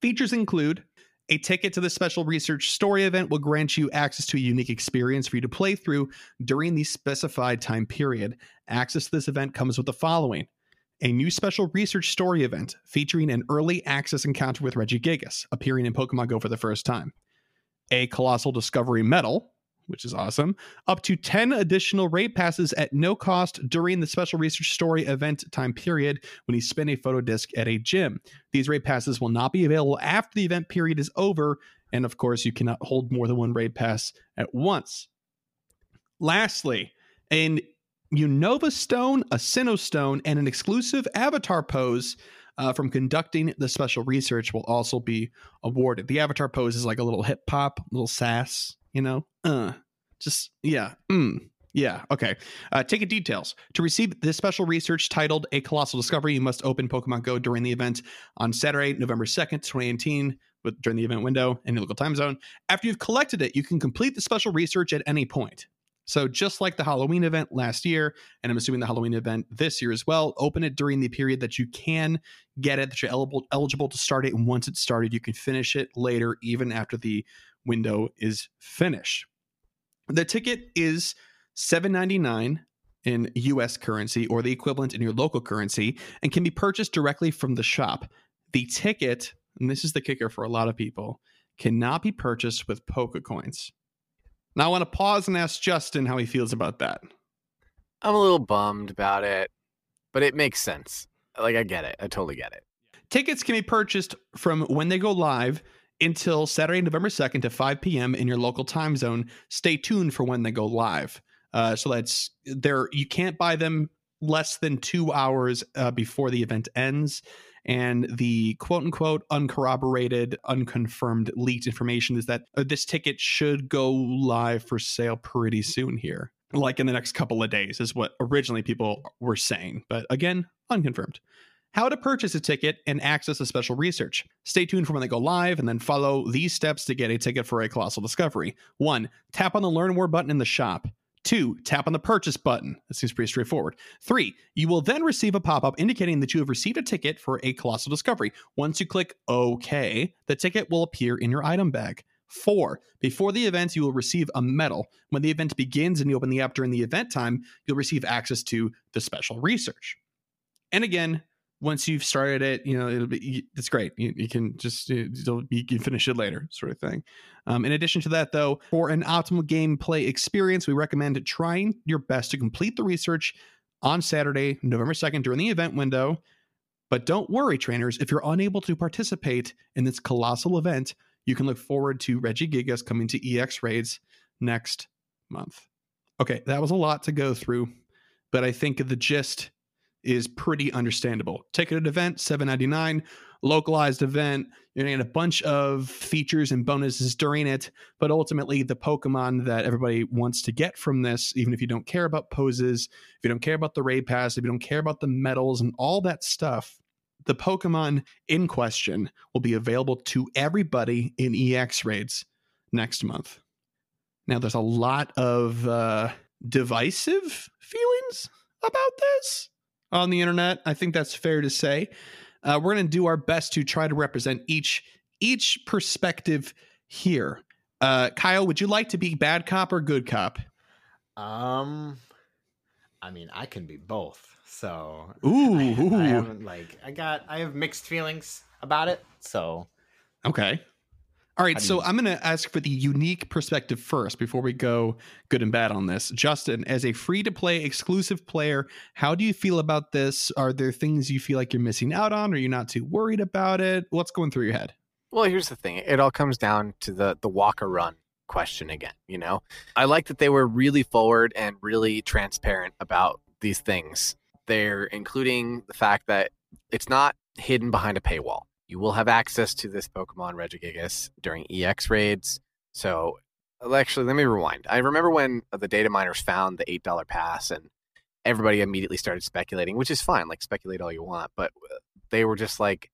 Features include a ticket to the special research story event will grant you access to a unique experience for you to play through during the specified time period. Access to this event comes with the following. A new special research story event featuring an early access encounter with Regigigas appearing in Pokemon Go for the first time. A Colossal Discovery medal, which is awesome, up to ten additional raid passes at no cost during the special research story event time period when you spin a photo disc at a gym. These raid passes will not be available after the event period is over, and of course you cannot hold more than one raid pass at once. Lastly, an Unova Stone, a Sinnoh Stone, and an exclusive avatar pose Uh, from conducting the special research will also be awarded. The avatar pose is like a little hip hop, little sass, you know, uh, just yeah. Mm, yeah. OK, uh, ticket details. To receive this special research titled A Colossal Discovery, you must open Pokemon Go during the event on Saturday, November second, twenty eighteen, with, during the event window in your local time zone. After you've collected it, you can complete the special research at any point. So just like the Halloween event last year, and I'm assuming the Halloween event this year as well, open it during the period that you can get it, that you're eligible, eligible to start it. And once it's started, you can finish it later, even after the window is finished. The ticket is seven dollars and ninety-nine cents in U S currency or the equivalent in your local currency and can be purchased directly from the shop. The ticket, and this is the kicker for a lot of people, cannot be purchased with PokeCoins. Now I want to pause and ask Justin how he feels about that. I'm a little bummed about it, but it makes sense. Like, I get it. I totally get it. Tickets can be purchased from when they go live until Saturday, November second to five p.m. in your local time zone. Stay tuned for when they go live. Uh, so that's there. You can't buy them less than two hours uh, before the event ends. And the quote unquote uncorroborated, unconfirmed leaked information is that uh, this ticket should go live for sale pretty soon here, like in the next couple of days is what originally people were saying. But again, unconfirmed. How to purchase a ticket and access a special research. Stay tuned for when they go live and then follow these steps to get a ticket for a Colossal Discovery. One, tap on the Learn More button in the shop. Two, tap on the purchase button. That seems pretty straightforward. Three, you will then receive a pop-up indicating that you have received a ticket for a Colossal Discovery. Once you click OK, the ticket will appear in your item bag. Four, before the event, you will receive a medal. When the event begins and you open the app during the event time, you'll receive access to the special research. And again, once you've started it, you know, it'll be, it's great. You, you can just, you can finish it later sort of thing. Um, in addition to that, though, for an optimal gameplay experience, we recommend trying your best to complete the research on Saturday, November second during the event window. But don't worry, trainers, if you're unable to participate in this colossal event, you can look forward to Regigigas coming to E X Raids next month. Okay, that was a lot to go through, but I think the gist is pretty understandable. Ticketed event, seven dollars and ninety-nine cents, localized event. You're going to get a bunch of features and bonuses during it, but ultimately the Pokemon that everybody wants to get from this, even if you don't care about poses, if you don't care about the raid pass, if you don't care about the medals and all that stuff, the Pokemon in question will be available to everybody in E X Raids next month. Now, there's a lot of uh, divisive feelings about this on the internet. I think that's fair to say. Uh, we're going to do our best to try to represent each each perspective here. Uh, Kyle, would you like to be bad cop or good cop? Um, I mean, I can be both. So, ooh, I, ooh. I haven't like I got I have mixed feelings about it. So, okay. All right, so I'm going to ask for the unique perspective first before we go good and bad on this. Justin, as a free-to-play exclusive player, how do you feel about this? Are there things you feel like you're missing out on? Are you not too worried about it? What's going through your head? Well, here's the thing. It all comes down to the, the walk or run question again, you know? I like that they were really forward and really transparent about these things. They're including the fact that it's not hidden behind a paywall. You will have access to this Pokemon Regigigas during E X raids. So actually, let me rewind. I remember when the data miners found the eight dollar pass and everybody immediately started speculating, which is fine. Like, speculate all you want. But they were just like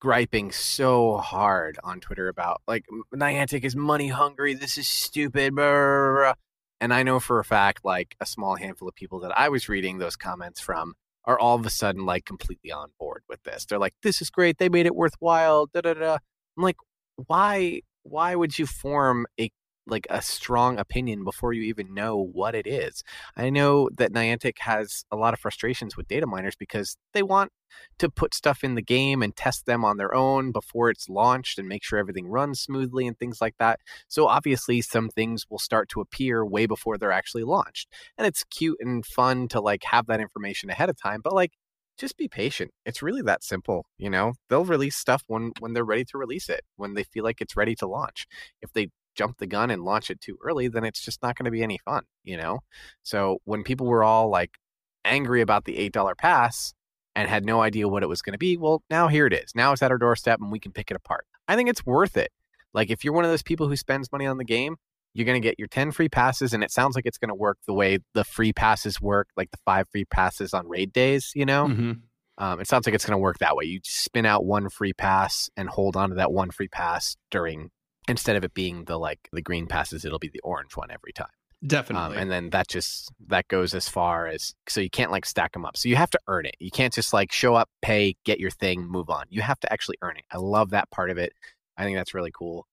griping so hard on Twitter about like, Niantic is money hungry. This is stupid. Brr. And I know for a fact, like a small handful of people that I was reading those comments from are all of a sudden like completely on board with this. They're like, this is great. They made it worthwhile. Da, da, da. I'm like, why, why would you form a, like a strong opinion before you even know what it is? I know that Niantic has a lot of frustrations with data miners because they want to put stuff in the game and test them on their own before it's launched and make sure everything runs smoothly and things like that. So obviously some things will start to appear way before they're actually launched. And it's cute and fun to like have that information ahead of time, but like just be patient. It's really that simple, you know? They'll release stuff when when they're ready to release it, when they feel like it's ready to launch. If they jump the gun and launch it too early, then it's just not going to be any fun, you know? So when people were all like angry about the eight dollar pass and had no idea what it was going to be, well, now here it is. Now it's at our doorstep and we can pick it apart. I think it's worth it. Like if you're one of those people who spends money on the game, you're going to get your ten free passes and it sounds like it's going to work the way the free passes work, like the five free passes on raid days, you know? Mm-hmm. Um, it sounds like it's going to work that way. You just spin out one free pass and hold on to that one free pass during instead of it being the like the green passes, it'll be the orange one every time. Definitely. Um, and then that just that goes as far as so you can't like stack them up. So you have to earn it. You can't just like show up, pay, get your thing, move on. You have to actually earn it. I love that part of it. I think that's really cool.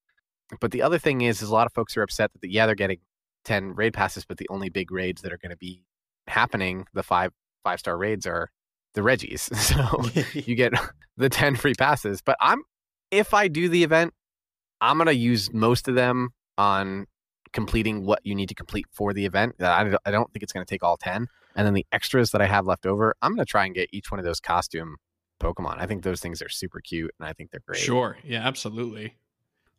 But the other thing is, is a lot of folks are upset that the, yeah, they're getting ten raid passes, but the only big raids that are going to be happening, the five five star raids, are the Reggies. So you get the ten free passes. But I'm if I do the event, I'm going to use most of them on completing what you need to complete for the event. I don't think it's going to take all ten. And then the extras that I have left over, I'm going to try and get each one of those costume Pokemon. I think those things are super cute and I think they're great. Sure. Yeah, absolutely.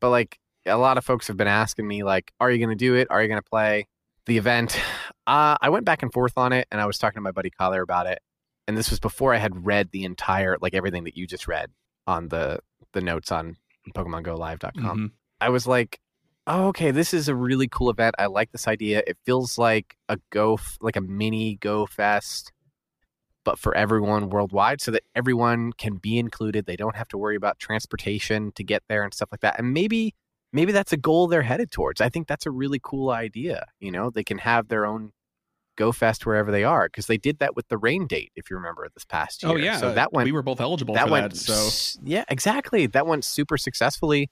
But like a lot of folks have been asking me, like, are you going to do it? Are you going to play the event? Uh, I went back and forth on it and I was talking to my buddy Kyler about it. And this was before I had read the entire, like everything that you just read on the, the notes on Pokemon Go Live dot com. Mm-hmm. I was like, oh, okay, this is a really cool event. I like this idea. It feels like a Go, like a mini Go Fest, but for everyone worldwide so that everyone can be included. They don't have to worry about transportation to get there and stuff like that. And maybe, maybe that's a goal they're headed towards. I think that's a really cool idea. You know, they can have their own Go Fest wherever they are because they did that with the rain date, if you remember, this past year. Oh yeah, so that went, we were both eligible that for went, that. So yeah, exactly, that went super successfully,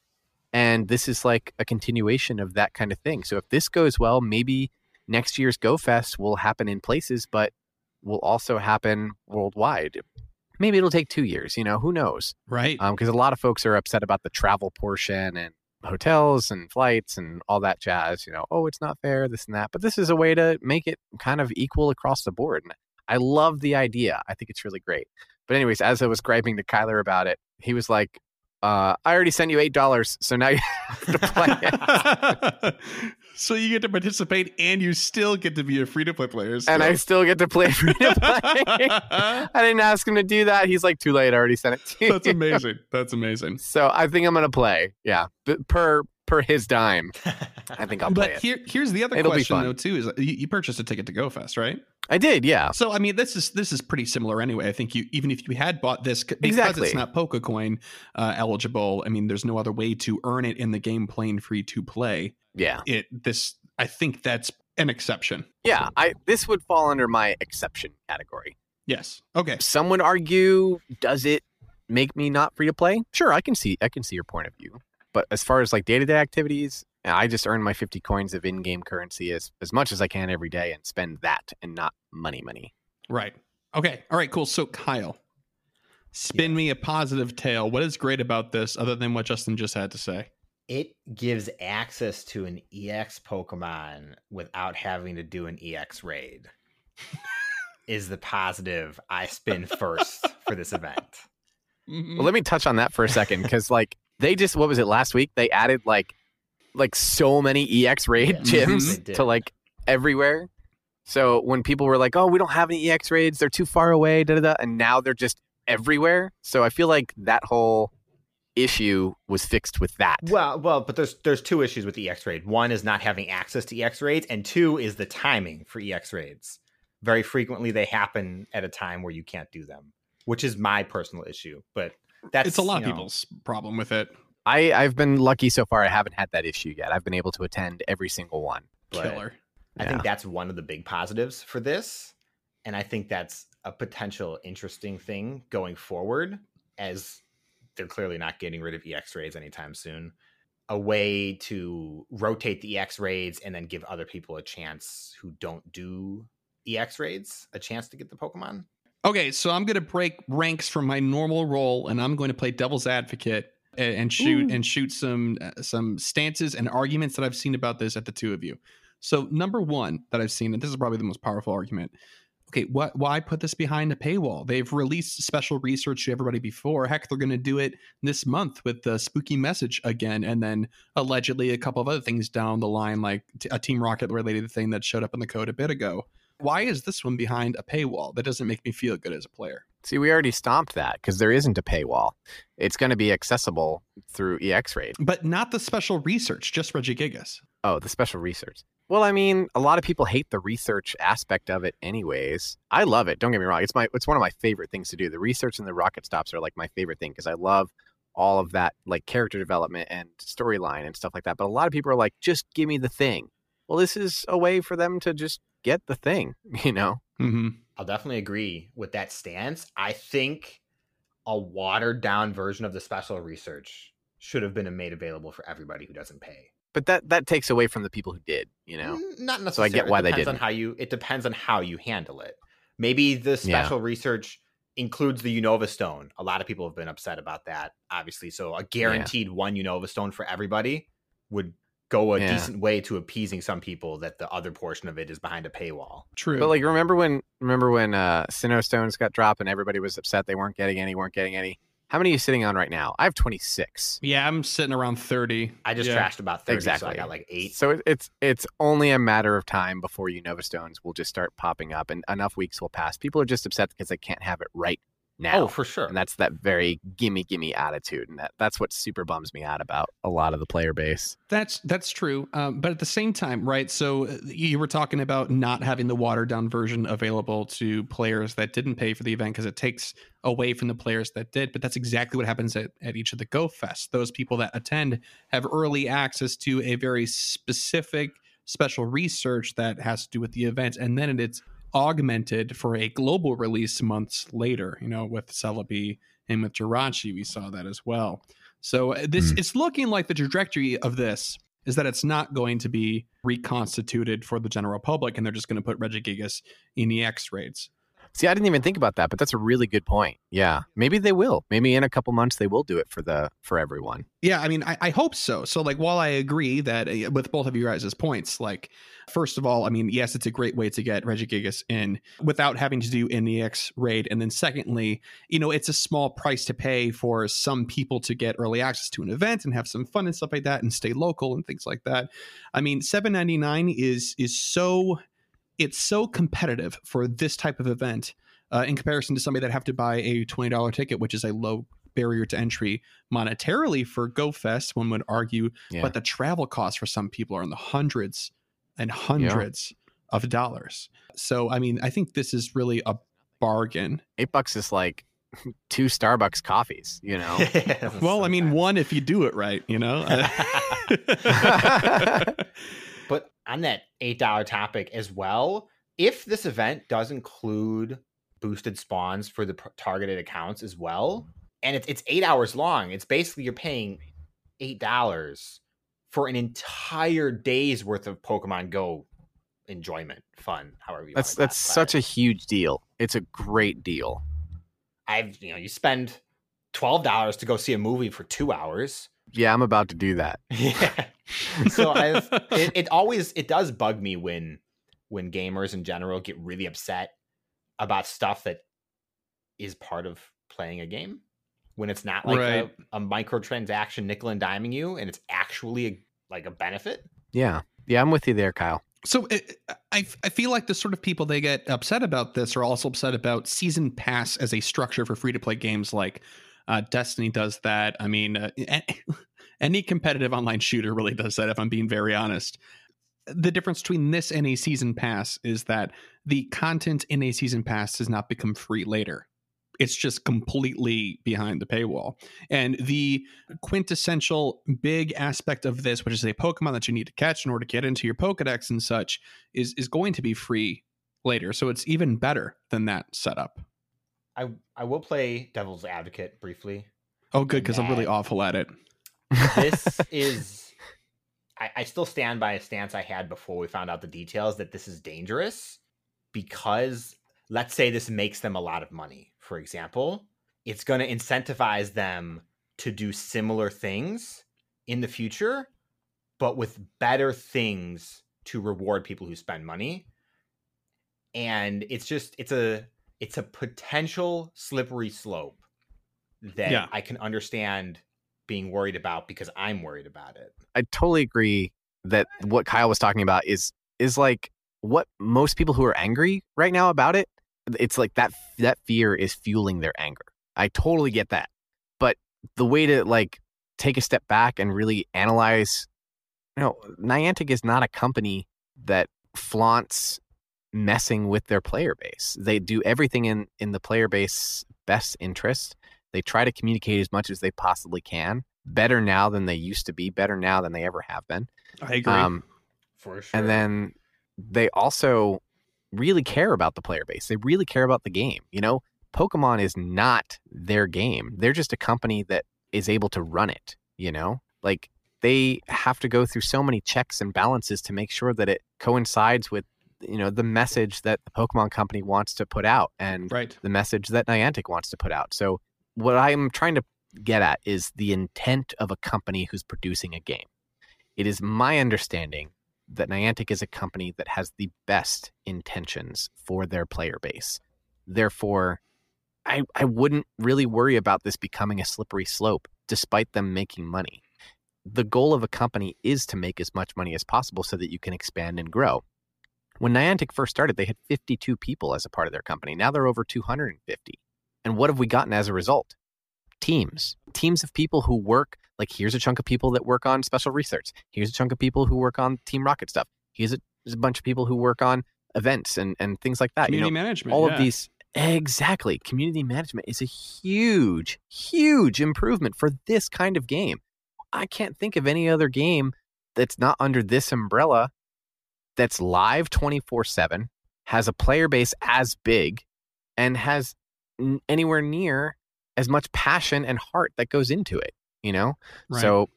and this is like a continuation of that kind of thing. So if this goes well, maybe next year's Go Fest will happen in places, but will also happen worldwide. Maybe it'll take two years. You know, who knows? Right? Because um, a lot of folks are upset about the travel portion and hotels and flights and all that jazz, you know, oh, it's not fair, this and that. But this is a way to make it kind of equal across the board. And I love the idea. I think it's really great. But anyways, as I was griping to Kyler about it, he was like, uh, I already sent you eight dollars, so now you have to play it. So you get to participate and you still get to be a free-to-play player. Still. And I still get to play free-to-play. I didn't ask him to do that. He's like, too late. I already sent it to you. That's amazing. That's amazing. So I think I'm going to play. Yeah. Per per his dime. I think I'll play but it. But here, here's the other It'll question, though, too, is you, you purchased a ticket to Go Fest, right? I did, yeah. So, I mean, this is this is pretty similar anyway. I think you even if you had bought this, because exactly. It's not PokeCoin uh, eligible, I mean, there's no other way to earn it in the game playing free to play. Yeah, it this I think that's an exception. Yeah, I this would fall under my exception category. Yes. Okay. Some would argue, does it make me not free to play? Sure, I can see I can see your point of view. But as far as like day to day activities, I just earn my fifty coins of in game currency as as much as I can every day and spend that and not money money. Right. Okay. All right. Cool. So Kyle, spin yeah. me a positive tale. What is great about this, other than what Justin just had to say? it gives access to an E X Pokemon without having to do an E X raid is the positive I spin first for this event. Well, let me touch on that for a second, because like they just, what was it last week? They added like like so many E X raid yeah, gyms to like everywhere. So when people were like, oh, we don't have any E X raids, they're too far away, da da da, and now they're just everywhere. So I feel like that whole issue was fixed with that. Well, well, but there's there's two issues with E X raid. One is not having access to E X raids, and two is the timing for E X raids. Very frequently they happen at a time where you can't do them, which is my personal issue. But that's it's a lot of people's know. problem with it. I, I've been lucky so far. I haven't had that issue yet. I've been able to attend every single one. Killer. I yeah. think that's one of the big positives for this. And I think that's a potential interesting thing going forward, as they're clearly not getting rid of E X raids anytime soon. A way to rotate the E X raids and then give other people a chance who don't do E X raids a chance to get the Pokemon. Okay, so I'm going to break ranks from my normal role, and I'm going to play devil's advocate and, and shoot Ooh. and shoot some uh, some stances and arguments that I've seen about this at the two of you. So number one that I've seen, and this is probably the most powerful argument. Okay, what, why put this behind a paywall? They've released special research to everybody before. Heck, they're going to do it this month with the spooky message again, and then allegedly a couple of other things down the line, like t- a Team Rocket related thing that showed up in the code a bit ago. Why is this one behind a paywall? That doesn't make me feel good as a player. See, we already stomped that because there isn't a paywall. It's going to be accessible through E X raid. But not the special research, just Regigigas. Oh, the special research. Well, I mean, a lot of people hate the research aspect of it anyways. I love it. Don't get me wrong. It's my it's one of my favorite things to do. The research and the rocket stops are like my favorite thing because I love all of that, like character development and storyline and stuff like that. But a lot of people are like, just give me the thing. Well, this is a way for them to just get the thing, you know? Mm-hmm. I'll definitely agree with that stance. I think a watered down version of the special research should have been made available for everybody who doesn't pay. But that, that takes away from the people who did, you know? Not necessarily. So I get why they didn't. On how you, it depends on how you handle it. Maybe the special yeah. research includes the Unova Stone. A lot of people have been upset about that, obviously. So a guaranteed yeah. one Unova Stone for everybody would go a yeah. decent way to appeasing some people that the other portion of it is behind a paywall. True. But like, remember when, remember when uh, Sinnoh Stones got dropped and everybody was upset they weren't getting any, weren't getting any? How many are you sitting on right now? I have twenty-six. Yeah, I'm sitting around thirty. I just yeah. trashed about thirty, exactly. So I got like eight. So it, it's it's only a matter of time before Unova Stones will just start popping up, and enough weeks will pass. People are just upset because they can't have it right now. Oh, for sure. And that's that very gimme, gimme attitude, and that, that's what super bums me out about a lot of the player base. That's that's true, um, but at the same time, right, so you were talking about not having the watered-down version available to players that didn't pay for the event because it takes away from the players that did, but that's exactly what happens at, at each of the Go Fest. Those people that attend have early access to a very specific special research that has to do with the event, and then it's augmented for a global release months later, you know, with Celebi and with Jirachi, we saw that as well. So this mm. it's looking like the trajectory of this is that it's not going to be reconstituted for the general public, and they're just going to put Regigigas in the E X raids. See, I didn't even think about that, but that's a really good point. Yeah, maybe they will. Maybe in a couple months they will do it for the for everyone. Yeah, I mean, I, I hope so. So, like, while I agree that uh, with both of you guys' points, like, first of all, I mean, yes, it's a great way to get Regigigas in without having to do an E X raid. And then secondly, you know, it's a small price to pay for some people to get early access to an event and have some fun and stuff like that and stay local and things like that. I mean, seven ninety-nine is is so... It's so competitive for this type of event uh, in comparison to somebody that have to buy a twenty dollars ticket, which is a low barrier to entry monetarily for GoFest, one would argue. Yeah. But the travel costs for some people are in the hundreds and hundreds yeah. of dollars. So, I mean, I think this is really a bargain. Eight bucks is like two Starbucks coffees, you know? Well, I mean, one if you do it right, you know? But on that eight dollars topic as well, if this event does include boosted spawns for the targeted accounts as well, and it's, it's eight hours long, it's basically you're paying eight dollars for an entire day's worth of Pokemon Go enjoyment, fun, however you that's, want to That's such it. a huge deal. It's a great deal. I've, you know, you spend twelve dollars to go see a movie for two hours. yeah, I'm about to do that. Yeah. So I've, it, it always, it does bug me when, when gamers in general get really upset about stuff that is part of playing a game, when it's not like right. a, a microtransaction nickel and diming you, and it's actually a, like a benefit. Yeah. Yeah. I'm with you there, Kyle. So it, I, I feel like the sort of people they get upset about this are also upset about season pass as a structure for free to play games like uh, Destiny does that. I mean, uh, any competitive online shooter really does that, if I'm being very honest. The difference between this and a season pass is that the content in a season pass does not become free later. It's just completely behind the paywall. And the quintessential big aspect of this, which is a Pokemon that you need to catch in order to get into your Pokedex and such, is, is going to be free later. So it's even better than that setup. I, I will play devil's advocate briefly. Oh, good, because I'm really awful at it. This is... I, I still stand by a stance I had before we found out the details, that this is dangerous because... Let's say this makes them a lot of money, for example. It's going to incentivize them to do similar things in the future, but with better things to reward people who spend money. And it's just, it's a, it's a potential slippery slope that yeah. I can understand being worried about, because I'm worried about it. I totally agree that what Kyle was talking about is, is like what most people who are angry right now about it. It's like that that fear is fueling their anger. I totally get that. But the way to like take a step back and really analyze, you know, Niantic is not a company that flaunts messing with their player base. They do everything in, in the player base's best interest. They try to communicate as much as they possibly can. Better now than they used to be. Better now than they ever have been. I agree. Um, For sure. And then they also... really care about the player base. They really care about the game. You know, Pokemon is not their game. They're just a company that is able to run it, you know? Like, they have to go through so many checks and balances to make sure that it coincides with, you know, the message that the Pokemon company wants to put out and right. the message that Niantic wants to put out. So what I'm trying to get at is the intent of a company who's producing a game. It is my understanding that Niantic is a company that has the best intentions for their player base. Therefore, I I wouldn't really worry about this becoming a slippery slope, despite them making money. The goal of a company is to make as much money as possible so that you can expand and grow. When Niantic first started, they had fifty-two people as a part of their company. Now they're over two hundred fifty. And what have we gotten as a result? Teams. Teams of people who work, like here's a chunk of people that work on special research. Here's a chunk of people who work on Team Rocket stuff. Here's a, here's a bunch of people who work on events and, and things like that. Community you know, management. All yeah. of these. Exactly. Community management is a huge, huge improvement for this kind of game. I can't think of any other game that's not under this umbrella that's live twenty-four seven, has a player base as big, and has n- anywhere near as much passion and heart that goes into it, you know? Right. So,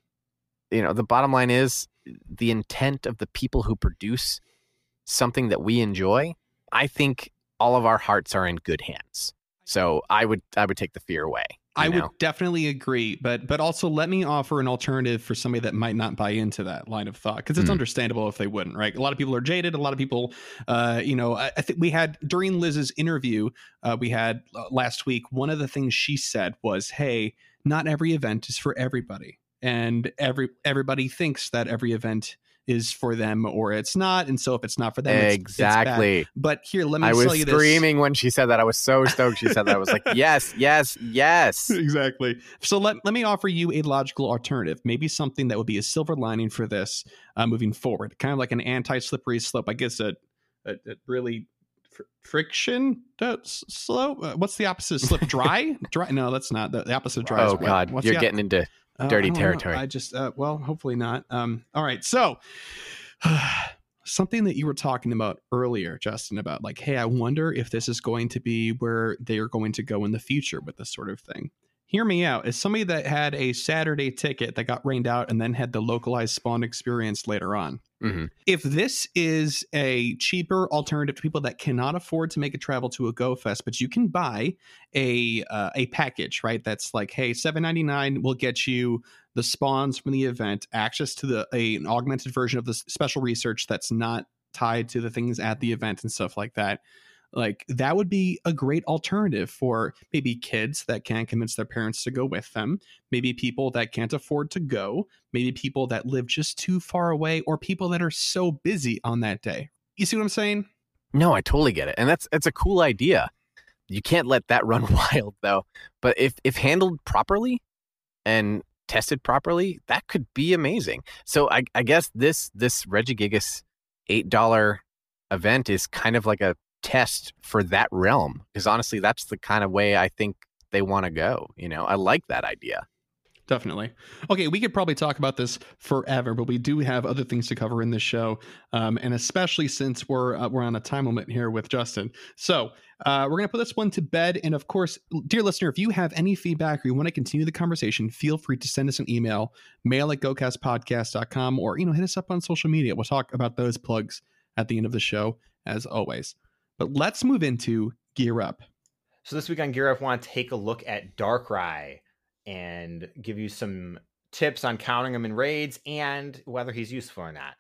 you know, the bottom line is the intent of the people who produce something that we enjoy. I think all of our hearts are in good hands. So I would, I would take the fear away. I know? Would definitely agree, but, but also let me offer an alternative for somebody that might not buy into that line of thought. Cause it's mm. understandable if they wouldn't, right? A lot of people are jaded. A lot of people, uh, you know, I, I think we had during Liz's interview, uh, we had uh, last week, one of the things she said was, hey, not every event is for everybody. And every, everybody thinks that every event is for them or it's not. And so if it's not for them, it's, exactly. It's bad. But here, let me I tell you this. I was screaming when she said that. I was so stoked she said that. I was like, yes, yes, yes. Exactly. So let, let me offer you a logical alternative. Maybe something that would be a silver lining for this uh, moving forward. Kind of like an anti-slippery slope. I guess a, a, a really fr- friction uh, slope. Uh, what's the opposite of slip? Dry? Dry? No, that's not. The, the opposite of dry. Oh, God. What's You're getting op- into... dirty uh, I territory. I just, uh, well, hopefully not. Um, all right. So something that you were talking about earlier, Justin, about like, hey, I wonder if this is going to be where they are going to go in the future with this sort of thing. Hear me out. As somebody that had a Saturday ticket that got rained out and then had the localized spawn experience later on. Mm-hmm. If this is a cheaper alternative to people that cannot afford to make a travel to a Go Fest, but you can buy a uh, a package, right? That's like, hey, seven ninety-nine will get you the spawns from the event, access to the a, an augmented version of the special research that's not tied to the things at the event and stuff like that. Like, that would be a great alternative for maybe kids that can't convince their parents to go with them, maybe people that can't afford to go, maybe people that live just too far away, or people that are so busy on that day. You see what I'm saying? No, I totally get it. And that's that's a cool idea. You can't let that run wild, though. But if if handled properly and tested properly, that could be amazing. So I, I guess this, this Regigigas eight dollar event is kind of like a test for that realm, because honestly that's the kind of way I think they want to go. You know, I like that idea. Definitely. Okay, we could probably talk about this forever, but we do have other things to cover in this show, um, and especially since we're uh, we're on a time limit here with Justin. So uh, we're going to put this one to bed. And of course, dear listener, if you have any feedback or you want to continue the conversation, feel free to send us an email, mail at go cast podcast dot com, or, you know, hit us up on social media. We'll talk about those plugs at the end of the show, as always. But let's move into Gear Up. So this week on Gear Up, I want to take a look at Darkrai and give you some tips on counting him in raids and whether he's useful or not.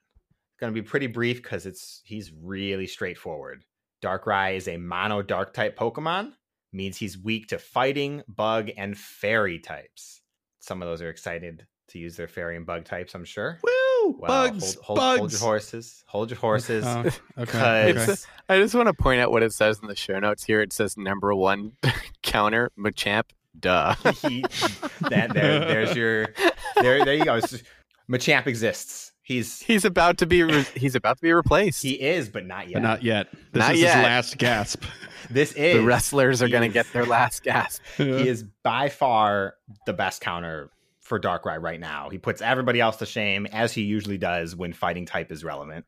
It's going to be pretty brief because it's he's really straightforward. Darkrai is a mono dark type Pokemon. Means he's weak to fighting, bug, and fairy types. Some of those are excited to use their fairy and bug types, I'm sure. Woo! Well, bugs, hold, hold, bugs. hold your horses. Hold your horses. Oh, okay, okay. I just want to point out what it says in the show notes here. It says number one counter Machamp. Duh. he, that there, there's your there. There you go. Just, Machamp exists. He's he's about to be re- he's about to be replaced. He is, but not yet. But not yet. This not is yet. His last gasp. This is the wrestlers are going to get their last gasp. He is by far the best counter for Darkrai right now. He puts everybody else to shame, as he usually does when fighting type is relevant.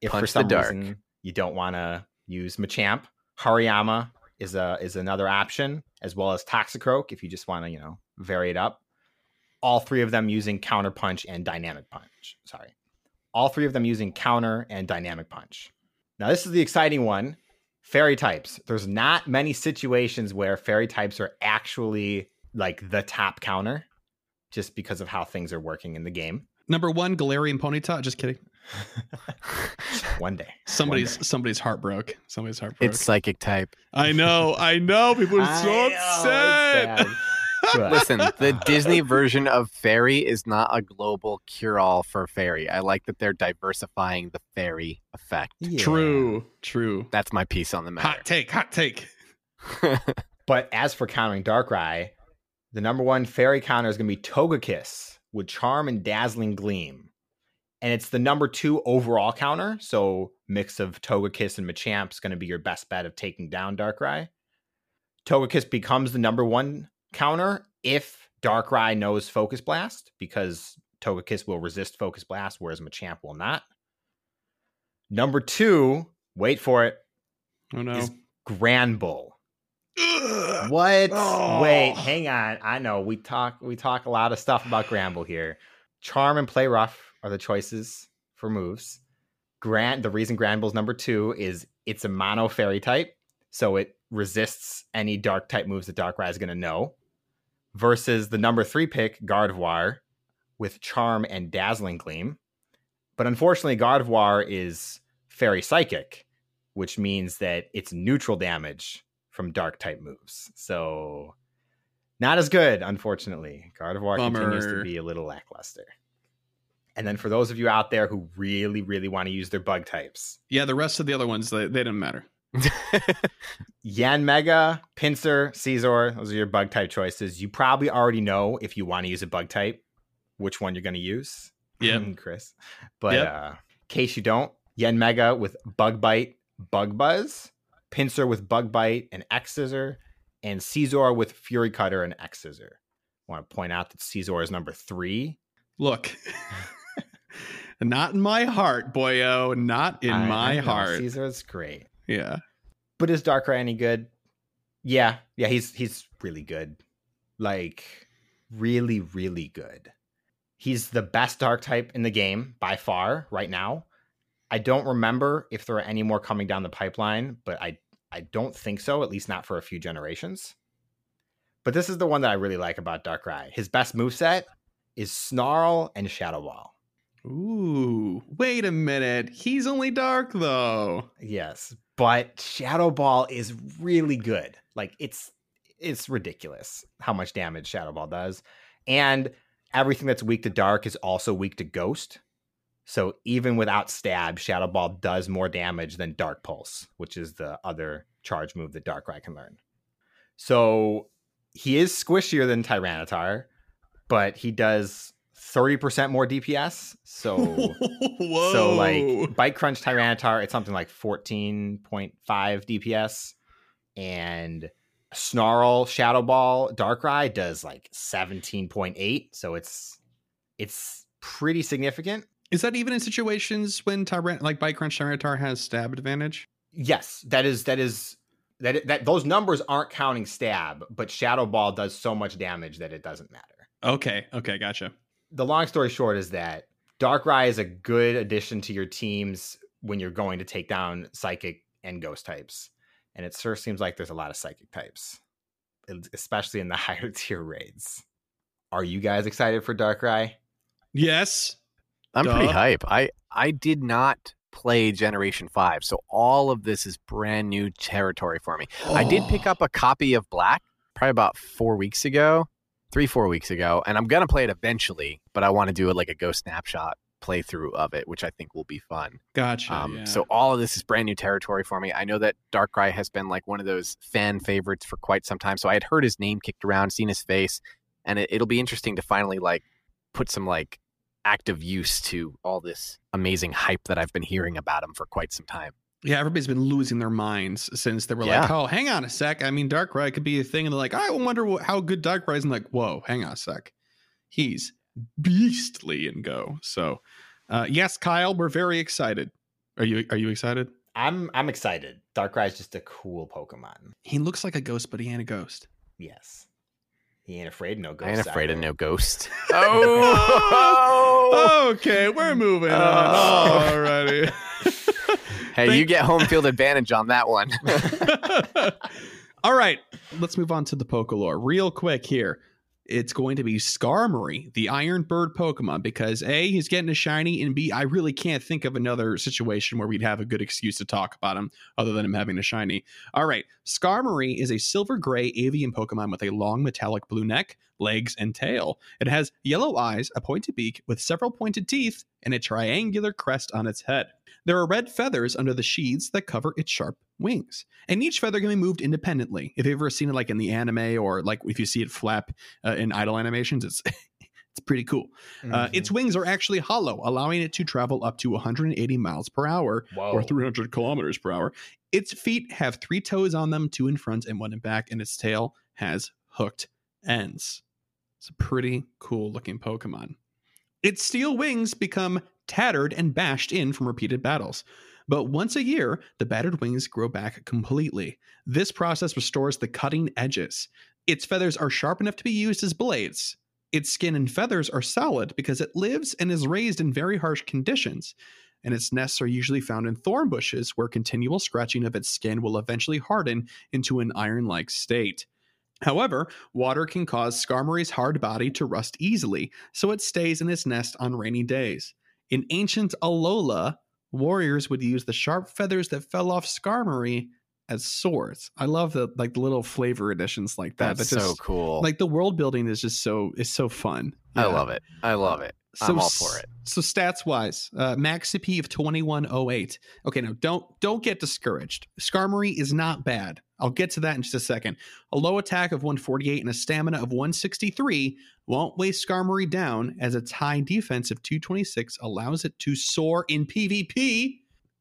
If Punch for some reason you don't want to use Machamp, Hariyama is a is another option, as well as Toxicroak if you just want to, you know, vary it up. All three of them using Counter Punch and Dynamic Punch. Sorry. All three of them using Counter and Dynamic Punch. Now this is the exciting one. Fairy types. There's not many situations where fairy types are actually like the top counter, just because of how things are working in the game. Number one, Galarian Ponyta. Just kidding. One day. Somebody's One day. somebody's heart broke. Somebody's heart broke. It's psychic type. I know. I know. People are so know, upset. Listen, the Disney version of fairy is not a global cure-all for fairy. I like that they're diversifying the fairy effect. Yeah. True. True. That's my piece on the matter. Hot take. Hot take. But as for countering Darkrai, the number one fairy counter is going to be Togekiss with Charm and Dazzling Gleam. And it's the number two overall counter. So mix of Togekiss and Machamp is going to be your best bet of taking down Darkrai. Togekiss becomes the number one counter if Darkrai knows Focus Blast, because Togekiss will resist Focus Blast, whereas Machamp will not. Number two, wait for it, oh, no. is Granbull. What? Oh. Wait, hang on. I know we talk we talk a lot of stuff about Granbull here. Charm and Play Rough are the choices for moves. Grant the reason Granbull's number two is it's a mono fairy type, so it resists any dark type moves that Darkrai is gonna know. Versus the number three pick, Gardevoir, with Charm and Dazzling Gleam. But unfortunately, Gardevoir is fairy psychic, which means that it's neutral damage from dark type moves. So not as good, unfortunately. Gardevoir Bummer. continues to be a little lackluster. And then for those of you out there who really, really want to use their bug types. Yeah, the rest of the other ones, they, they don't matter. Yanmega, Pinsir, Scizor, those are your bug type choices. You probably already know if you want to use a bug type, which one you're going to use. Yeah. Chris. But yep. uh, in case you don't, Yanmega with Bug Bite, Bug Buzz. Pinsir with Bug Bite and X-Scissor, and Scizor with Fury Cutter and X-Scissor. I want to point out that Scizor is number three. Look, not in my heart, boyo. Not in I, my I heart. Scizor is great. Yeah. But is Darkrai any good? Yeah. Yeah, he's he's really good. Like, really, really good. He's the best dark type in the game by far right now. I don't remember if there are any more coming down the pipeline, but I I don't think so, at least not for a few generations. But this is the one that I really like about Darkrai. His best moveset is Snarl and Shadow Ball. Ooh, wait a minute. He's only dark, though. Yes, but Shadow Ball is really good. Like, it's it's ridiculous how much damage Shadow Ball does. And everything that's weak to dark is also weak to ghost. So even without stab, Shadow Ball does more damage than Dark Pulse, which is the other charge move that Darkrai can learn. So he is squishier than Tyranitar, but he does thirty percent more D P S. So, Whoa. so like Bite Crunch Tyranitar, it's something like fourteen point five D P S. And Snarl, Shadow Ball, Darkrai does like seventeen point eight. So it's it's pretty significant. Is that even in situations when Tyran- like Bite Crunch Tyranitar has stab advantage? Yes, that is that is that that those numbers aren't counting stab, but Shadow Ball does so much damage that it doesn't matter. Okay, okay, gotcha. The long story short is that Darkrai is a good addition to your teams when you're going to take down psychic and ghost types, and it sure seems like there's a lot of psychic types, especially in the higher tier raids. Are you guys excited for Darkrai? Yes. I'm Duh. pretty hype. I, I did not play Generation five, so all of this is brand new territory for me. Oh. I did pick up a copy of Black probably about four weeks ago, three, four weeks ago, and I'm going to play it eventually, but I want to do it like a Go Snapshot playthrough of it, which I think will be fun. Gotcha. Um, yeah. So all of this is brand new territory for me. I know that Darkrai has been like one of those fan favorites for quite some time, so I had heard his name kicked around, seen his face, and it, it'll be interesting to finally like put some like active use to all this amazing hype that I've been hearing about him for quite some time. Yeah, everybody's been losing their minds since they were yeah. like, oh, hang on a sec. I mean, Darkrai could be a thing. And they're like, I wonder what, how good Darkrai is. And like, whoa, hang on a sec. He's beastly in Go. So, uh, yes, Kyle, we're very excited. Are you Are you excited? I'm I'm excited. Darkrai is just a cool Pokemon. He looks like a ghost, but he ain't a ghost. Yes. He ain't afraid of no ghost. I ain't afraid either. of no ghost. Oh, okay. We're moving oh. on. Alrighty. Hey, Thank- you get home field advantage on that one. All right. Let's move on to the Pokelore real quick here. It's going to be Skarmory, the Iron Bird Pokemon, because A, he's getting a shiny, and B, I really can't think of another situation where we'd have a good excuse to talk about him other than him having a shiny. All right. Skarmory is a silver-gray avian Pokemon with a long metallic blue neck, legs, and tail. It has yellow eyes, a pointed beak with several pointed teeth, and a triangular crest on its head. There are red feathers under the sheaths that cover its sharp wings, and each feather can be moved independently. If you've ever seen it like in the anime, or like if you see it flap uh, in idle animations, it's it's pretty cool. Mm-hmm. Uh, its wings are actually hollow, allowing it to travel up to one hundred eighty miles per hour Whoa. or three hundred kilometers per hour. Its feet have three toes on them, two in front and one in back, and its tail has hooked ends. It's a pretty cool looking Pokemon. Its steel wings become tattered and bashed in from repeated battles. But once a year, the battered wings grow back completely. This process restores the cutting edges. Its feathers are sharp enough to be used as blades. Its skin and feathers are solid because it lives and is raised in very harsh conditions, and its nests are usually found in thorn bushes where continual scratching of its skin will eventually harden into an iron-like state. However, water can cause Skarmory's hard body to rust easily, so it stays in its nest on rainy days. In ancient Alola, warriors would use the sharp feathers that fell off Skarmory as swords. I love the like the little flavor additions like that. That's, That's just, so cool. Like the world building is just so is so fun. Yeah. I love it. I love it. So, I'm all for it. So stats wise, uh, max C P of twenty-one oh eight. Okay, now don't don't get discouraged. Skarmory is not bad. I'll get to that in just a second. A low attack of one forty-eight and a stamina of one sixty-three won't weigh Skarmory down, as its high defense of two twenty-six allows it to soar in PvP.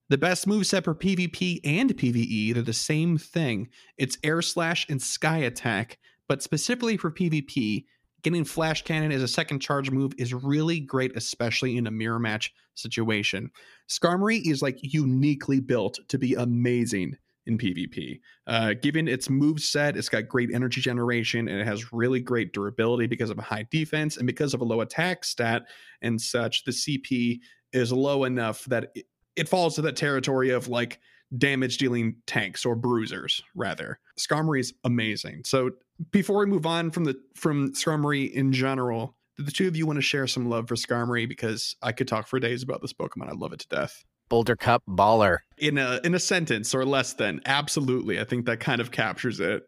The best moveset for PvP and PvE, they're the same thing. It's Air Slash and Sky Attack, but specifically for PvP, getting Flash Cannon as a second charge move is really great, especially in a mirror match situation. Skarmory is like uniquely built to be amazing in PvP. Uh, given its moveset, it's got great energy generation, and it has really great durability because of a high defense and because of a low attack stat and such. The C P is low enough that it, it falls to the territory of like damage dealing tanks or bruisers, rather. Skarmory is amazing. So before we move on from the from Skarmory in general, Did the two of you want to share some love for Skarmory? Because I could talk for days about this Pokemon. I love it to death. Boulder Cup baller. In a in a sentence or less than. Absolutely. I think that kind of captures it.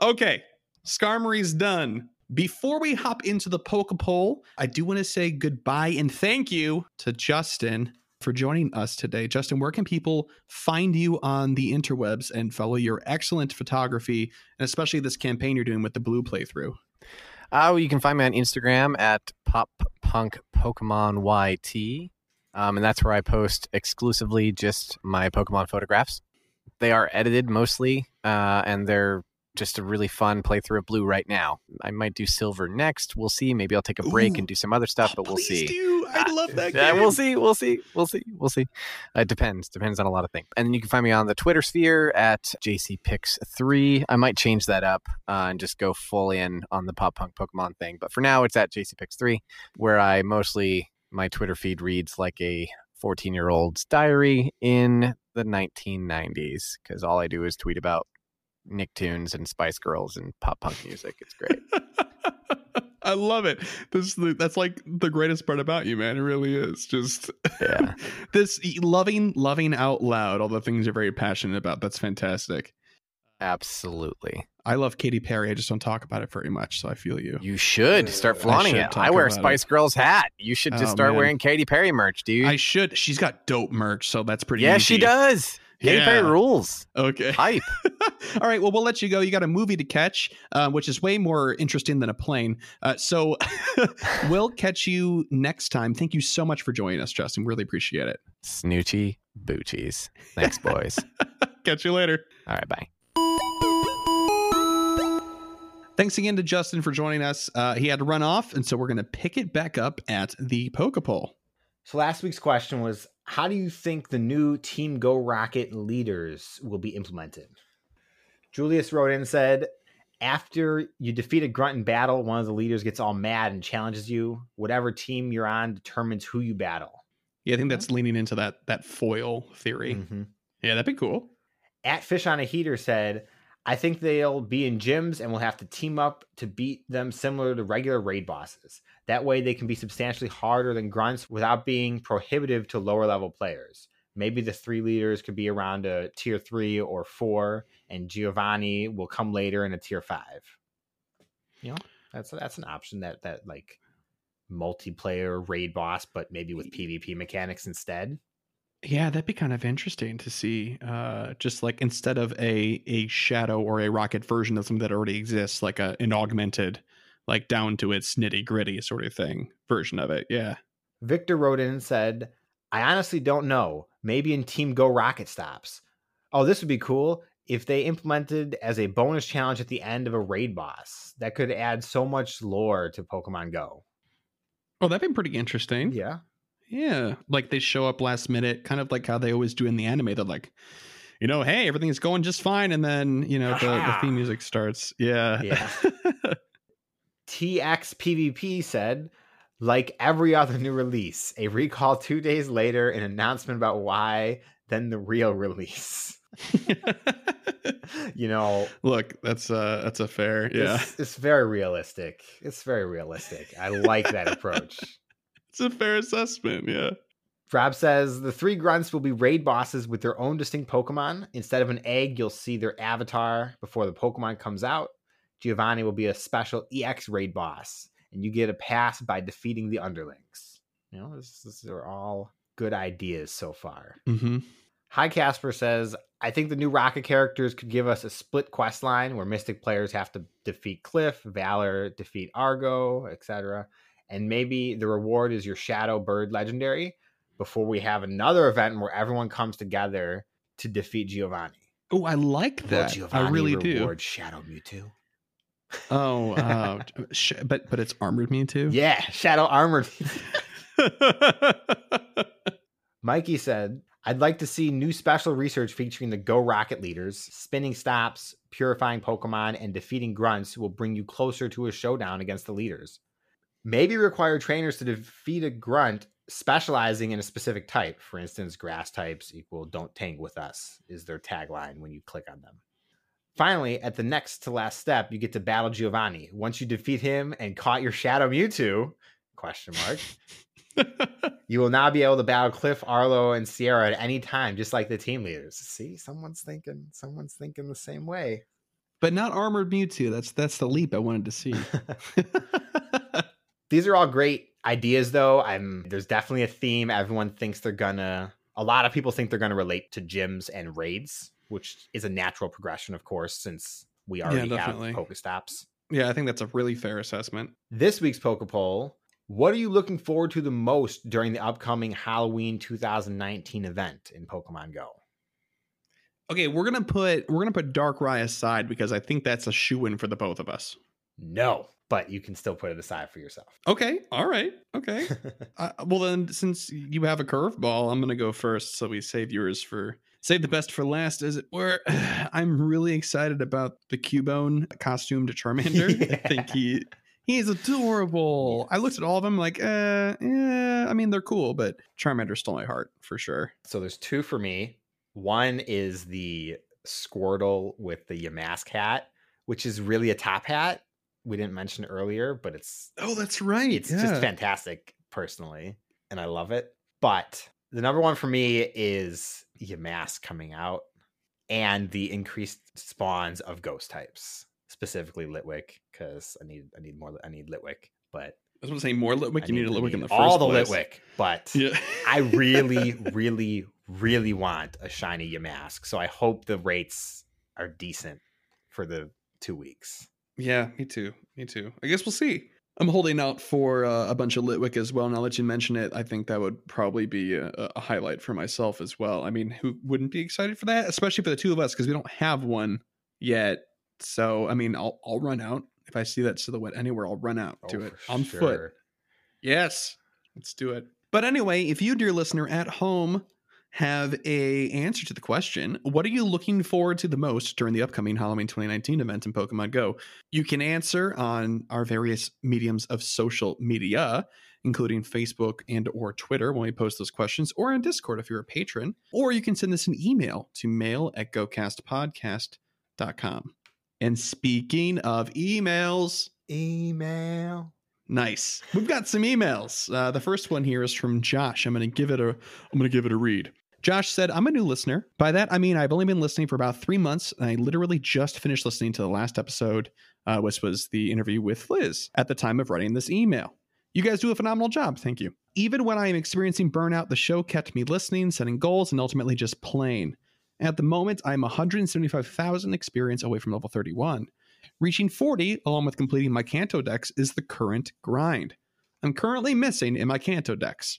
Okay. Skarmory's done. Before we hop into the Poke Poll, I do want to say goodbye and thank you to Justin for joining us today. Justin, where can people find you on the interwebs and follow your excellent photography, and especially this campaign you're doing with the Blue playthrough? Uh, well, you can find me on Instagram at pop punk pokemon y t, um, and that's where I post exclusively just my Pokemon photographs. They are edited mostly, uh, and they're just a really fun playthrough of Blue right now. I might do Silver next. We'll see. Maybe I'll take a break Ooh. and do some other stuff, but oh, we'll see. Do. I love that game. Uh, we'll see. We'll see. We'll see. We'll see. Uh, it depends. Depends on a lot of things. And then you can find me on the Twitter sphere at J C Pics three. I might change that up uh, and just go full in on the Pop Punk Pokemon thing. But for now, it's at J C Pics three, where I mostly, my Twitter feed reads like a fourteen-year-old's diary in the nineteen nineties, because all I do is tweet about Nicktoons and Spice Girls and pop punk music. It's great. I love it. This that's like the greatest part about you, man. It really is. Just yeah. This loving, loving out loud all the things you're very passionate about. That's fantastic. Absolutely. I love Katy Perry. I just don't talk about it very much, so I feel you. You should start flaunting I should it. I wear a Spice it. Girls hat. You should just oh, start man. wearing Katy Perry merch, dude. I should. She's got dope merch, so that's pretty. Yeah, easy. She does. Katy Perry yeah. rules. Okay. Hype. All right. Well, we'll let you go. You got a movie to catch, uh, which is way more interesting than a plane. Uh, so we'll catch you next time. Thank you so much for joining us, Justin. Really appreciate it. Snoochie boochies. Thanks, boys. Catch you later. All right. Bye. Thanks again to Justin for joining us. Uh, he had to run off, and so we're going to pick it back up at the Poke Poll. So last week's question was, how do you think the new Team Go Rocket leaders will be implemented? Julius wrote in and said, after you defeat a grunt in battle, one of the leaders gets all mad and challenges you. Whatever team you're on determines who you battle. Yeah, I think that's leaning into that that foil theory. Mm-hmm. Yeah, that'd be cool. At Fish on a Heater said, I think they'll be in gyms and we'll have to team up to beat them similar to regular raid bosses. That way they can be substantially harder than grunts without being prohibitive to lower level players. Maybe the three leaders could be around a tier three or four, and Giovanni will come later in a tier five. You know, that's that's an option, that that like multiplayer raid boss, but maybe with PvP mechanics instead. Yeah, that'd be kind of interesting to see. Uh, just like instead of a a shadow or a rocket version of something that already exists, like a an augmented, like down to its nitty gritty sort of thing version of it. Yeah. Victor wrote in and said, I honestly don't know. Maybe in Team Go Rocket stops. Oh, this would be cool if they implemented as a bonus challenge at the end of a raid boss. That could add so much lore to Pokemon Go. Oh, that'd be pretty interesting. Yeah. Yeah, like they show up last minute, kind of like how they always do in the anime. They're like, you know, hey, everything's going just fine. And then, you know, the, the theme music starts. Yeah. yeah. T X P V P said, like every other new release, a recall two days later, an announcement about why, then the real release. You know, look, that's uh that's a fair. Yeah, it's, it's very realistic. It's very realistic. I like that approach. It's a fair assessment, yeah. Rob says, the three grunts will be raid bosses with their own distinct Pokemon. Instead of an egg, you'll see their avatar before the Pokemon comes out. Giovanni will be a special E X raid boss, and you get a pass by defeating the underlings. You know, this, this are all good ideas so far. Mm-hmm. Hi Casper says, I think the new Rocket characters could give us a split quest line where Mystic players have to defeat Cliff, Valor defeat Argo, et cetera, and maybe the reward is your Shadow Bird Legendary before we have another event where everyone comes together to defeat Giovanni. Oh, I like that. I really do. Reward Shadow Mewtwo. Oh, uh, sh- but but it's Armored Mewtwo? Yeah, Shadow Armored. Mikey said, I'd like to see new special research featuring the Go Rocket leaders. Spinning stops, purifying Pokemon, and defeating grunts will bring you closer to a showdown against the leaders. Maybe require trainers to defeat a grunt specializing in a specific type. For instance, grass types equal don't tangle with us is their tagline when you click on them. Finally, at the next to last step, you get to battle Giovanni. Once you defeat him and caught your Shadow Mewtwo, question mark, you will now be able to battle Cliff, Arlo, and Sierra at any time, just like the team leaders. See, someone's thinking, someone's thinking the same way. But not Armored Mewtwo. That's that's the leap I wanted to see. These are all great ideas, though. I'm there's definitely a theme. Everyone thinks they're gonna. A lot of people think they're gonna relate to gyms and raids, which is a natural progression, of course, since we already yeah, have Pokestops. Yeah, I think that's a really fair assessment. This week's PokePoll. What are you looking forward to the most during the upcoming Halloween two thousand nineteen event in Pokemon Go? Okay, we're gonna put we're gonna put Darkrai aside because I think that's a shoo-in for the both of us. No, but you can still put it aside for yourself. Okay, all right, okay. uh, well then, since you have a curveball, I'm gonna go first. So we save yours for save the best for last, as it were. I'm really excited about the Cubone costume to Charmander. Yeah. I think he. He's adorable. I looked at all of them like, uh, yeah, I mean, they're cool, but Charmander stole my heart for sure. So there's two for me. One is the Squirtle with the Yamask hat, which is really a top hat. We didn't mention it earlier, but it's... Oh, that's right. It's yeah. just fantastic, personally, and I love it. But the number one for me is Yamask coming out and the increased spawns of ghost types. Specifically Litwick, because I need I need more I need Litwick, but I was gonna say more Litwick. You need a Litwick in the first all the place. Litwick, but yeah. I really, really, really want a shiny Yamask. So I hope the rates are decent for the two weeks. Yeah, me too. Me too. I guess we'll see. I'm holding out for uh, a bunch of Litwick as well. Now that you mention it, I think that would probably be a, a highlight for myself as well. I mean, who wouldn't be excited for that? Especially for the two of us, because we don't have one yet. So, I mean, I'll I'll run out. If I see that silhouette anywhere, I'll run out oh, to it on sure. foot. Yes, let's do it. But anyway, if you, dear listener, at home have a answer to the question, what are you looking forward to the most during the upcoming Halloween twenty nineteen event in Pokemon Go? You can answer on our various mediums of social media, including Facebook and or Twitter when we post those questions, or on Discord if you're a patron. Or you can send us an email to mail at gocastpodcast dot com. And speaking of emails, email. Nice. We've got some emails. Uh, the first one here is from Josh. I'm going to give it a I'm going to give it a read. Josh said, I'm a new listener. By that, I mean, I've only been listening for about three months. And I literally just finished listening to the last episode, uh, which was the interview with Liz at the time of writing this email. You guys do a phenomenal job. Thank you. Even when I am experiencing burnout, the show kept me listening, setting goals, and ultimately just playing. At the moment, I'm one hundred seventy-five thousand experience away from level thirty-one. Reaching forty, along with completing my Kanto decks, is the current grind. I'm currently missing in my Kanto decks: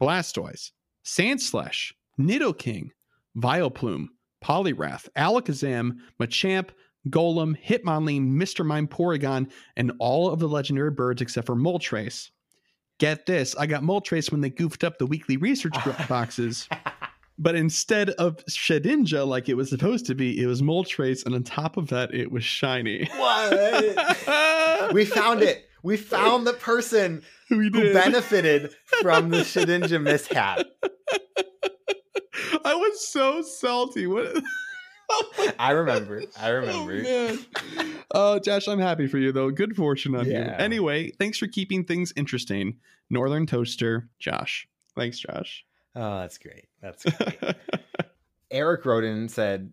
Blastoise, Sandslash, Nidoking, Vileplume, Poliwrath, Alakazam, Machamp, Golem, Hitmonlee, Mister Mime, Porygon, and all of the legendary birds except for Moltres. Get this, I got Moltres when they goofed up the weekly research boxes. But instead of Shedinja, like it was supposed to be, it was Moltres, and on top of that, it was shiny. What? We found it. We found the person who benefited from the Shedinja mishap. I was so salty. What? Oh I remember. I remember. Oh, oh, Josh, I'm happy for you, though. Good fortune on yeah. you. Anyway, thanks for keeping things interesting. Northern Toaster, Josh. Thanks, Josh. Oh, that's great. That's great. Eric Roden said,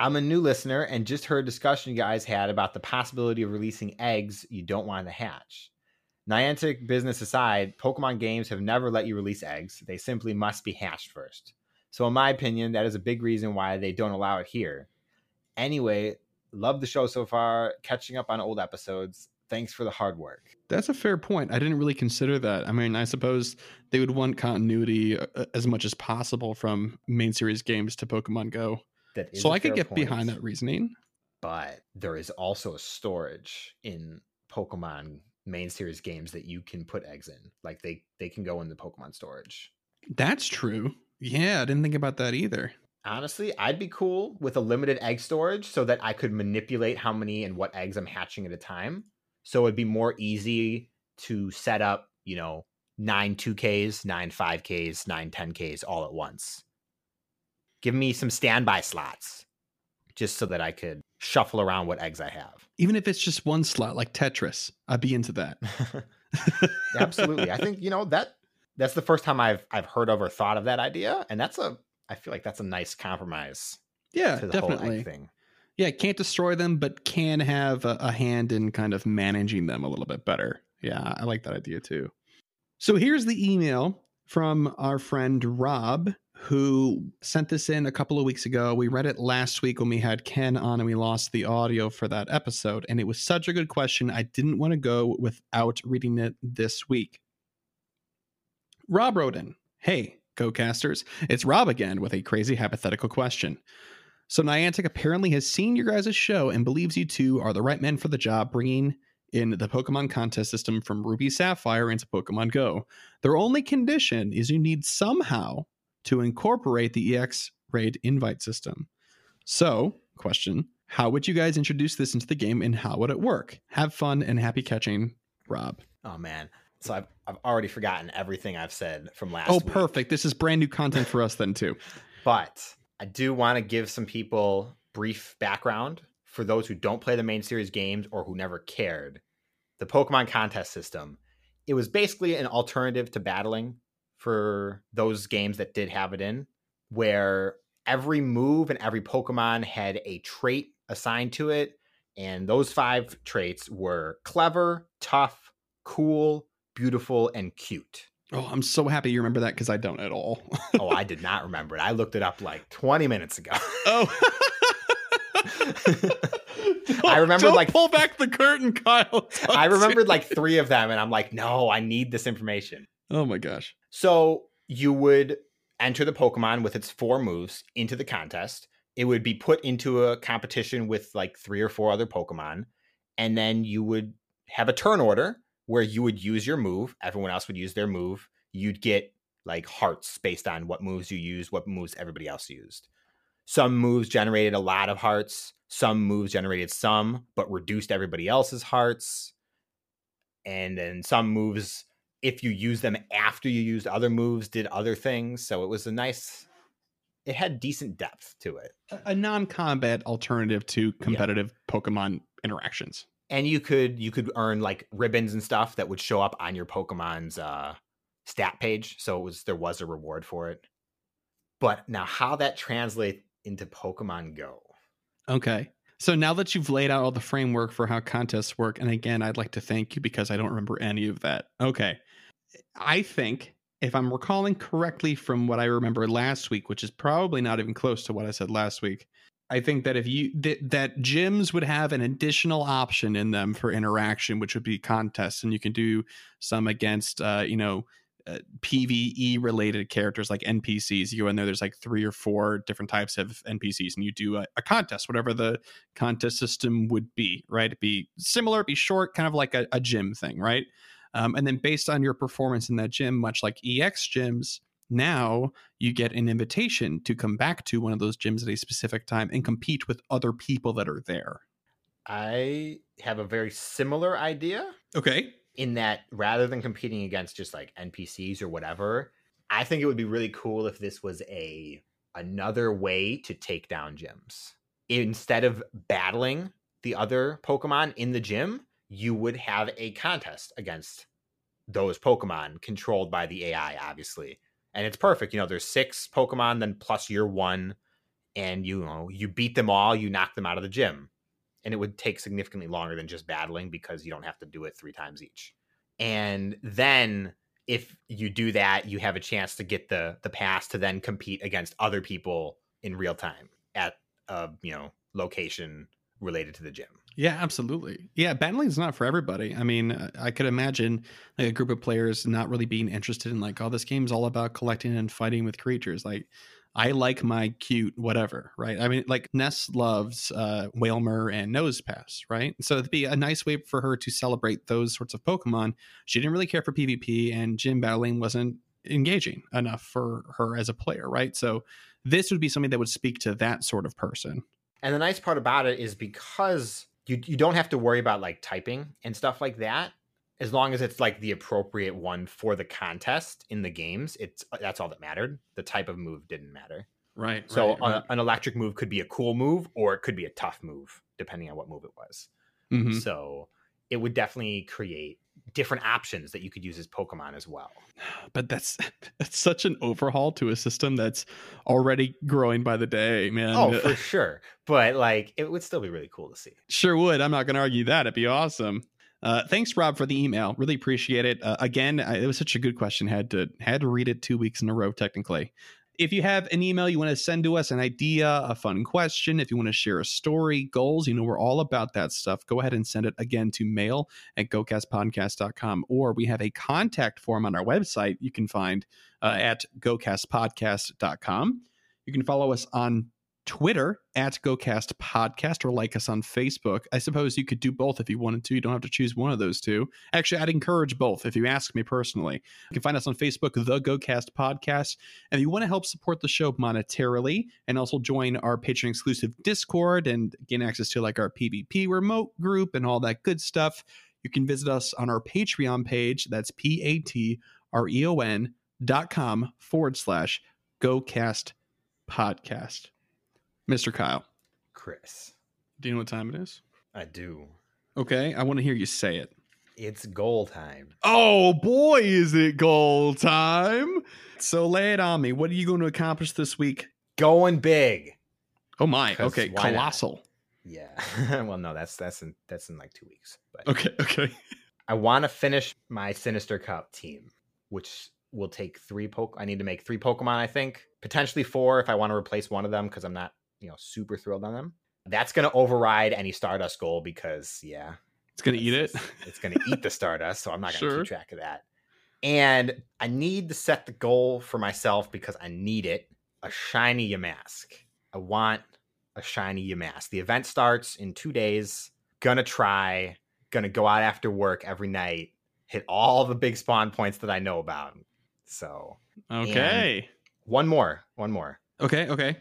I'm a new listener and just heard a discussion you guys had about the possibility of releasing eggs you don't want to hatch. Niantic business aside, Pokemon games have never let you release eggs. They simply must be hatched first. So in my opinion, that is a big reason why they don't allow it here. Anyway, love the show so far, catching up on old episodes. Thanks for the hard work. That's a fair point. I didn't really consider that. I mean, I suppose they would want continuity as much as possible from main series games to Pokemon Go. That is so I could get point, behind that reasoning. But there is also a storage in Pokemon main series games that you can put eggs in. Like they, they can go in the Pokemon storage. That's true. Yeah, I didn't think about that either. Honestly, I'd be cool with a limited egg storage so that I could manipulate how many and what eggs I'm hatching at a time. So it'd be more easy to set up, you know, nine two Ks, nine five Ks, nine ten Ks all at once. Give me some standby slots just so that I could shuffle around what eggs I have. Even if it's just one slot, like Tetris, I'd be into that. Absolutely. I think, you know, that that's the first time I've I've heard of or thought of that idea. And that's a, I feel like that's a nice compromise. Yeah, to the definitely. Whole egg thing. Yeah, can't destroy them, but can have a, a hand in kind of managing them a little bit better. Yeah, I like that idea too. So here's the email from our friend Rob, who sent this in a couple of weeks ago. We read it last week when we had Ken on and we lost the audio for that episode. And it was such a good question. I didn't want to go without reading it this week. Rob wrote in, "Hey, GoCasters, it's Rob again with a crazy hypothetical question. So Niantic apparently has seen your guys' show and believes you two are the right men for the job, bringing in the Pokemon contest system from Ruby Sapphire into Pokemon Go. Their only condition is you need somehow to incorporate the E X raid invite system. So, question, how would you guys introduce this into the game and how would it work? Have fun and happy catching, Rob." Oh man. So I've I've already forgotten everything I've said from last week. Oh, perfect. Week. This is brand new content for us then too. But I do want to give some people brief background for those who don't play the main series games or who never cared. The Pokemon contest system, it was basically an alternative to battling for those games that did have it in, where every move and every Pokemon had a trait assigned to it. And those five traits were clever, tough, cool, beautiful, and cute. Oh, I'm so happy you remember that because I don't at all. Oh, I did not remember it. I looked it up like twenty minutes ago. Oh, I remember don't like pull back the curtain, Kyle. I remembered like three of them and I'm like, no, I need this information. Oh my gosh. So you would enter the Pokemon with its four moves into the contest. It would be put into a competition with like three or four other Pokemon. And then you would have a turn order where you would use your move. Everyone else would use their move. You'd get like hearts based on what moves you used, what moves everybody else used. Some moves generated a lot of hearts. Some moves generated some, but reduced everybody else's hearts. And then some moves, if you use them after you used other moves, did other things. So it was a nice, it had decent depth to it. A non-combat alternative to competitive yeah. Pokemon interactions. And you could you could earn like ribbons and stuff that would show up on your Pokemon's uh, stat page. So it was there was a reward for it. But now how that translates into Pokemon Go. Okay. So now that you've laid out all the framework for how contests work, and again, I'd like to thank you because I don't remember any of that. Okay. I think, if I'm recalling correctly from what I remember last week, which is probably not even close to what I said last week, I think that if you th- that gyms would have an additional option in them for interaction, which would be contests, and you can do some against, uh, you know, uh, P V E related characters like N P Cs. You go in there, there's like three or four different types of N P Cs, and you do a, a contest, whatever the contest system would be, right? It'd be similar, it'd be short, kind of like a, a gym thing, right? Um, and then based on your performance in that gym, much like E X gyms, now you get an invitation to come back to one of those gyms at a specific time and compete with other people that are there. I have a very similar idea. Okay. In that rather than competing against just like N P Cs or whatever, I think it would be really cool if this was a another way to take down gyms. Instead of battling the other Pokemon in the gym, you would have a contest against those Pokemon controlled by the A I, obviously. And it's perfect. You know, there's six Pokemon, then plus your one. And, you know, you beat them all, you knock them out of the gym. And it would take significantly longer than just battling because you don't have to do it three times each. And then if you do that, you have a chance to get the the pass to then compete against other people in real time at a, you know, location related to the gym. Yeah, absolutely. Yeah, battling is not for everybody. I mean, I could imagine like a group of players not really being interested in like, oh, this game's all about collecting and fighting with creatures. Like, I like my cute whatever, right? I mean, like Ness loves uh, Wailmer and Nosepass, right? So it'd be a nice way for her to celebrate those sorts of Pokemon. She didn't really care for PvP, and gym battling wasn't engaging enough for her as a player, right? So this would be something that would speak to that sort of person. And the nice part about it is because you you don't have to worry about like typing and stuff like that. As long as it's like the appropriate one for the contest in the games, it's that's all that mattered. The type of move didn't matter. Right. So right, a, right. an electric move could be a cool move or it could be a tough move, depending on what move it was. Mm-hmm. So it would definitely create different options that you could use as Pokemon as well. But that's that's such an overhaul to a system that's already growing by the day, man. Oh, for sure. But like, it would still be really cool to see. Sure would. I'm not going to argue that. It'd be awesome. Uh, thanks, Rob, for the email. Really appreciate it. Uh, again, I, it was such a good question. Had to had to read it two weeks in a row, technically. If you have an email you want to send to us, an idea, a fun question, if you want to share a story, goals, you know, we're all about that stuff. Go ahead and send it again to mail at gocastpodcast dot com. Or we have a contact form on our website you can find uh, at gocastpodcast dot com. You can follow us on Twitter at GoCast Podcast, or like us on Facebook. I suppose you could do both if you wanted to. You don't have to choose one of those two. Actually, I'd encourage both if you ask me personally. You can find us on Facebook, The GoCast Podcast. And if you want to help support the show monetarily and also join our Patreon exclusive Discord and gain access to like our PvP remote group and all that good stuff, you can visit us on our Patreon page. That's P-A-T-R-E-O-N dot com forward slash GoCast Podcast. Mister Kyle. Chris. Do you know what time it is? I do. Okay, I want to hear you say it. It's goal time. Oh, boy, is it goal time. So lay it on me. What are you going to accomplish this week? Going big. Oh, my. Okay, colossal. Not? Yeah. Well, no, that's that's in, that's in like two weeks. But okay, okay. I want to finish my Sinister Cup team, which will take three Pokemon. I need to make three Pokemon, I think. Potentially four if I want to replace one of them because I'm not, you know, super thrilled on them. That's going to override any Stardust goal because, yeah. It's going to eat it. It's, it's going to eat the Stardust, so I'm not going to sure. keep track of that. And I need to set the goal for myself because I need it. A shiny Yamask. I want a shiny Yamask. The event starts in two days. Gonna try. Gonna go out after work every night. Hit all the big spawn points that I know about. So. Okay. One more. One more. Okay, okay.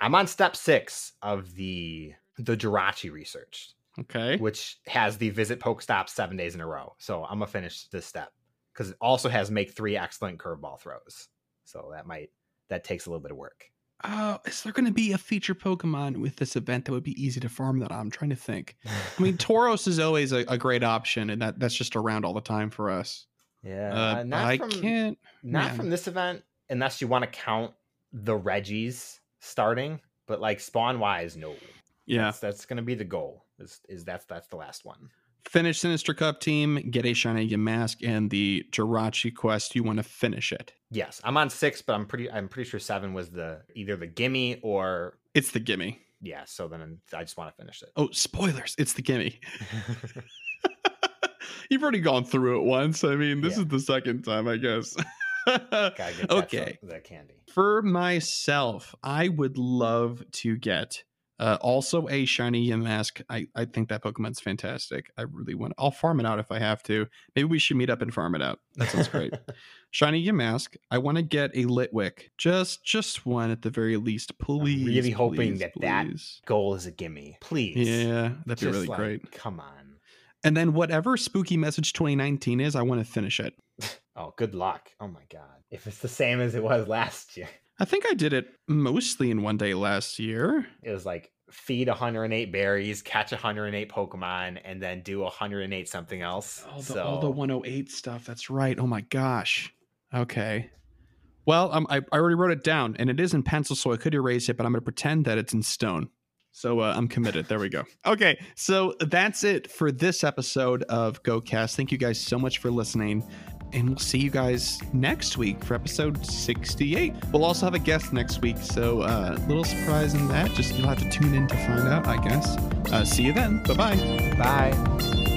I'm on step six of the the Jirachi research, okay, which has the visit Pokestop seven days in a row. So I'm gonna finish this step because it also has make three excellent curveball throws. So that might that takes a little bit of work. Uh, is there going to be a feature Pokemon with this event that would be easy to farm that I'm trying to think? I mean, Tauros is always a, a great option, and that, that's just around all the time for us. Yeah, uh, not I from, can't not man. from this event unless you want to count the Regis. Starting, but like spawn wise, no. Yeah, that's, that's gonna be the goal. Is is that's that's the last one. Finish Sinister Cup team, get a shiny Yamask, and the Jirachi quest. You want to finish it? Yes, I'm on six, but I'm pretty I'm pretty sure seven was the either the gimme or it's the gimme. Yeah, so then I just want to finish it. Oh, spoilers! It's the gimme. You've already gone through it once. I mean, this yeah. is the second time, I guess. Get okay. That, that candy. For myself, I would love to get uh, also a shiny Yamask. I, I think that Pokemon's fantastic. I really want to. I'll farm it out if I have to. Maybe we should meet up and farm it out. That sounds great. Shiny Yamask. I want to get a Litwick. Just just one at the very least, please. I'm really hoping please, that please. that goal is a gimme. Please. Yeah, that'd just be really like, great. Come on. And then whatever Spooky Message twenty nineteen is, I want to finish it. Oh, good luck. Oh, my God. If it's the same as it was last year. I think I did it mostly in one day last year. It was like feed one hundred eight berries, catch one hundred eight Pokemon, and then do one hundred eight something else. All the, so... all the one oh eight stuff. That's right. Oh, my gosh. Okay. Well, um, I, I already wrote it down, and it is in pencil, so I could erase it, but I'm going to pretend that it's in stone. So uh, I'm committed. There we go. Okay. So that's it for this episode of GoCast. Thank you guys so much for listening. And we'll see you guys next week for episode sixty-eight. We'll also have a guest next week. So a uh, little surprise in that. Just you'll have to tune in to find out, I guess. Uh, see you then. Bye-bye. Bye.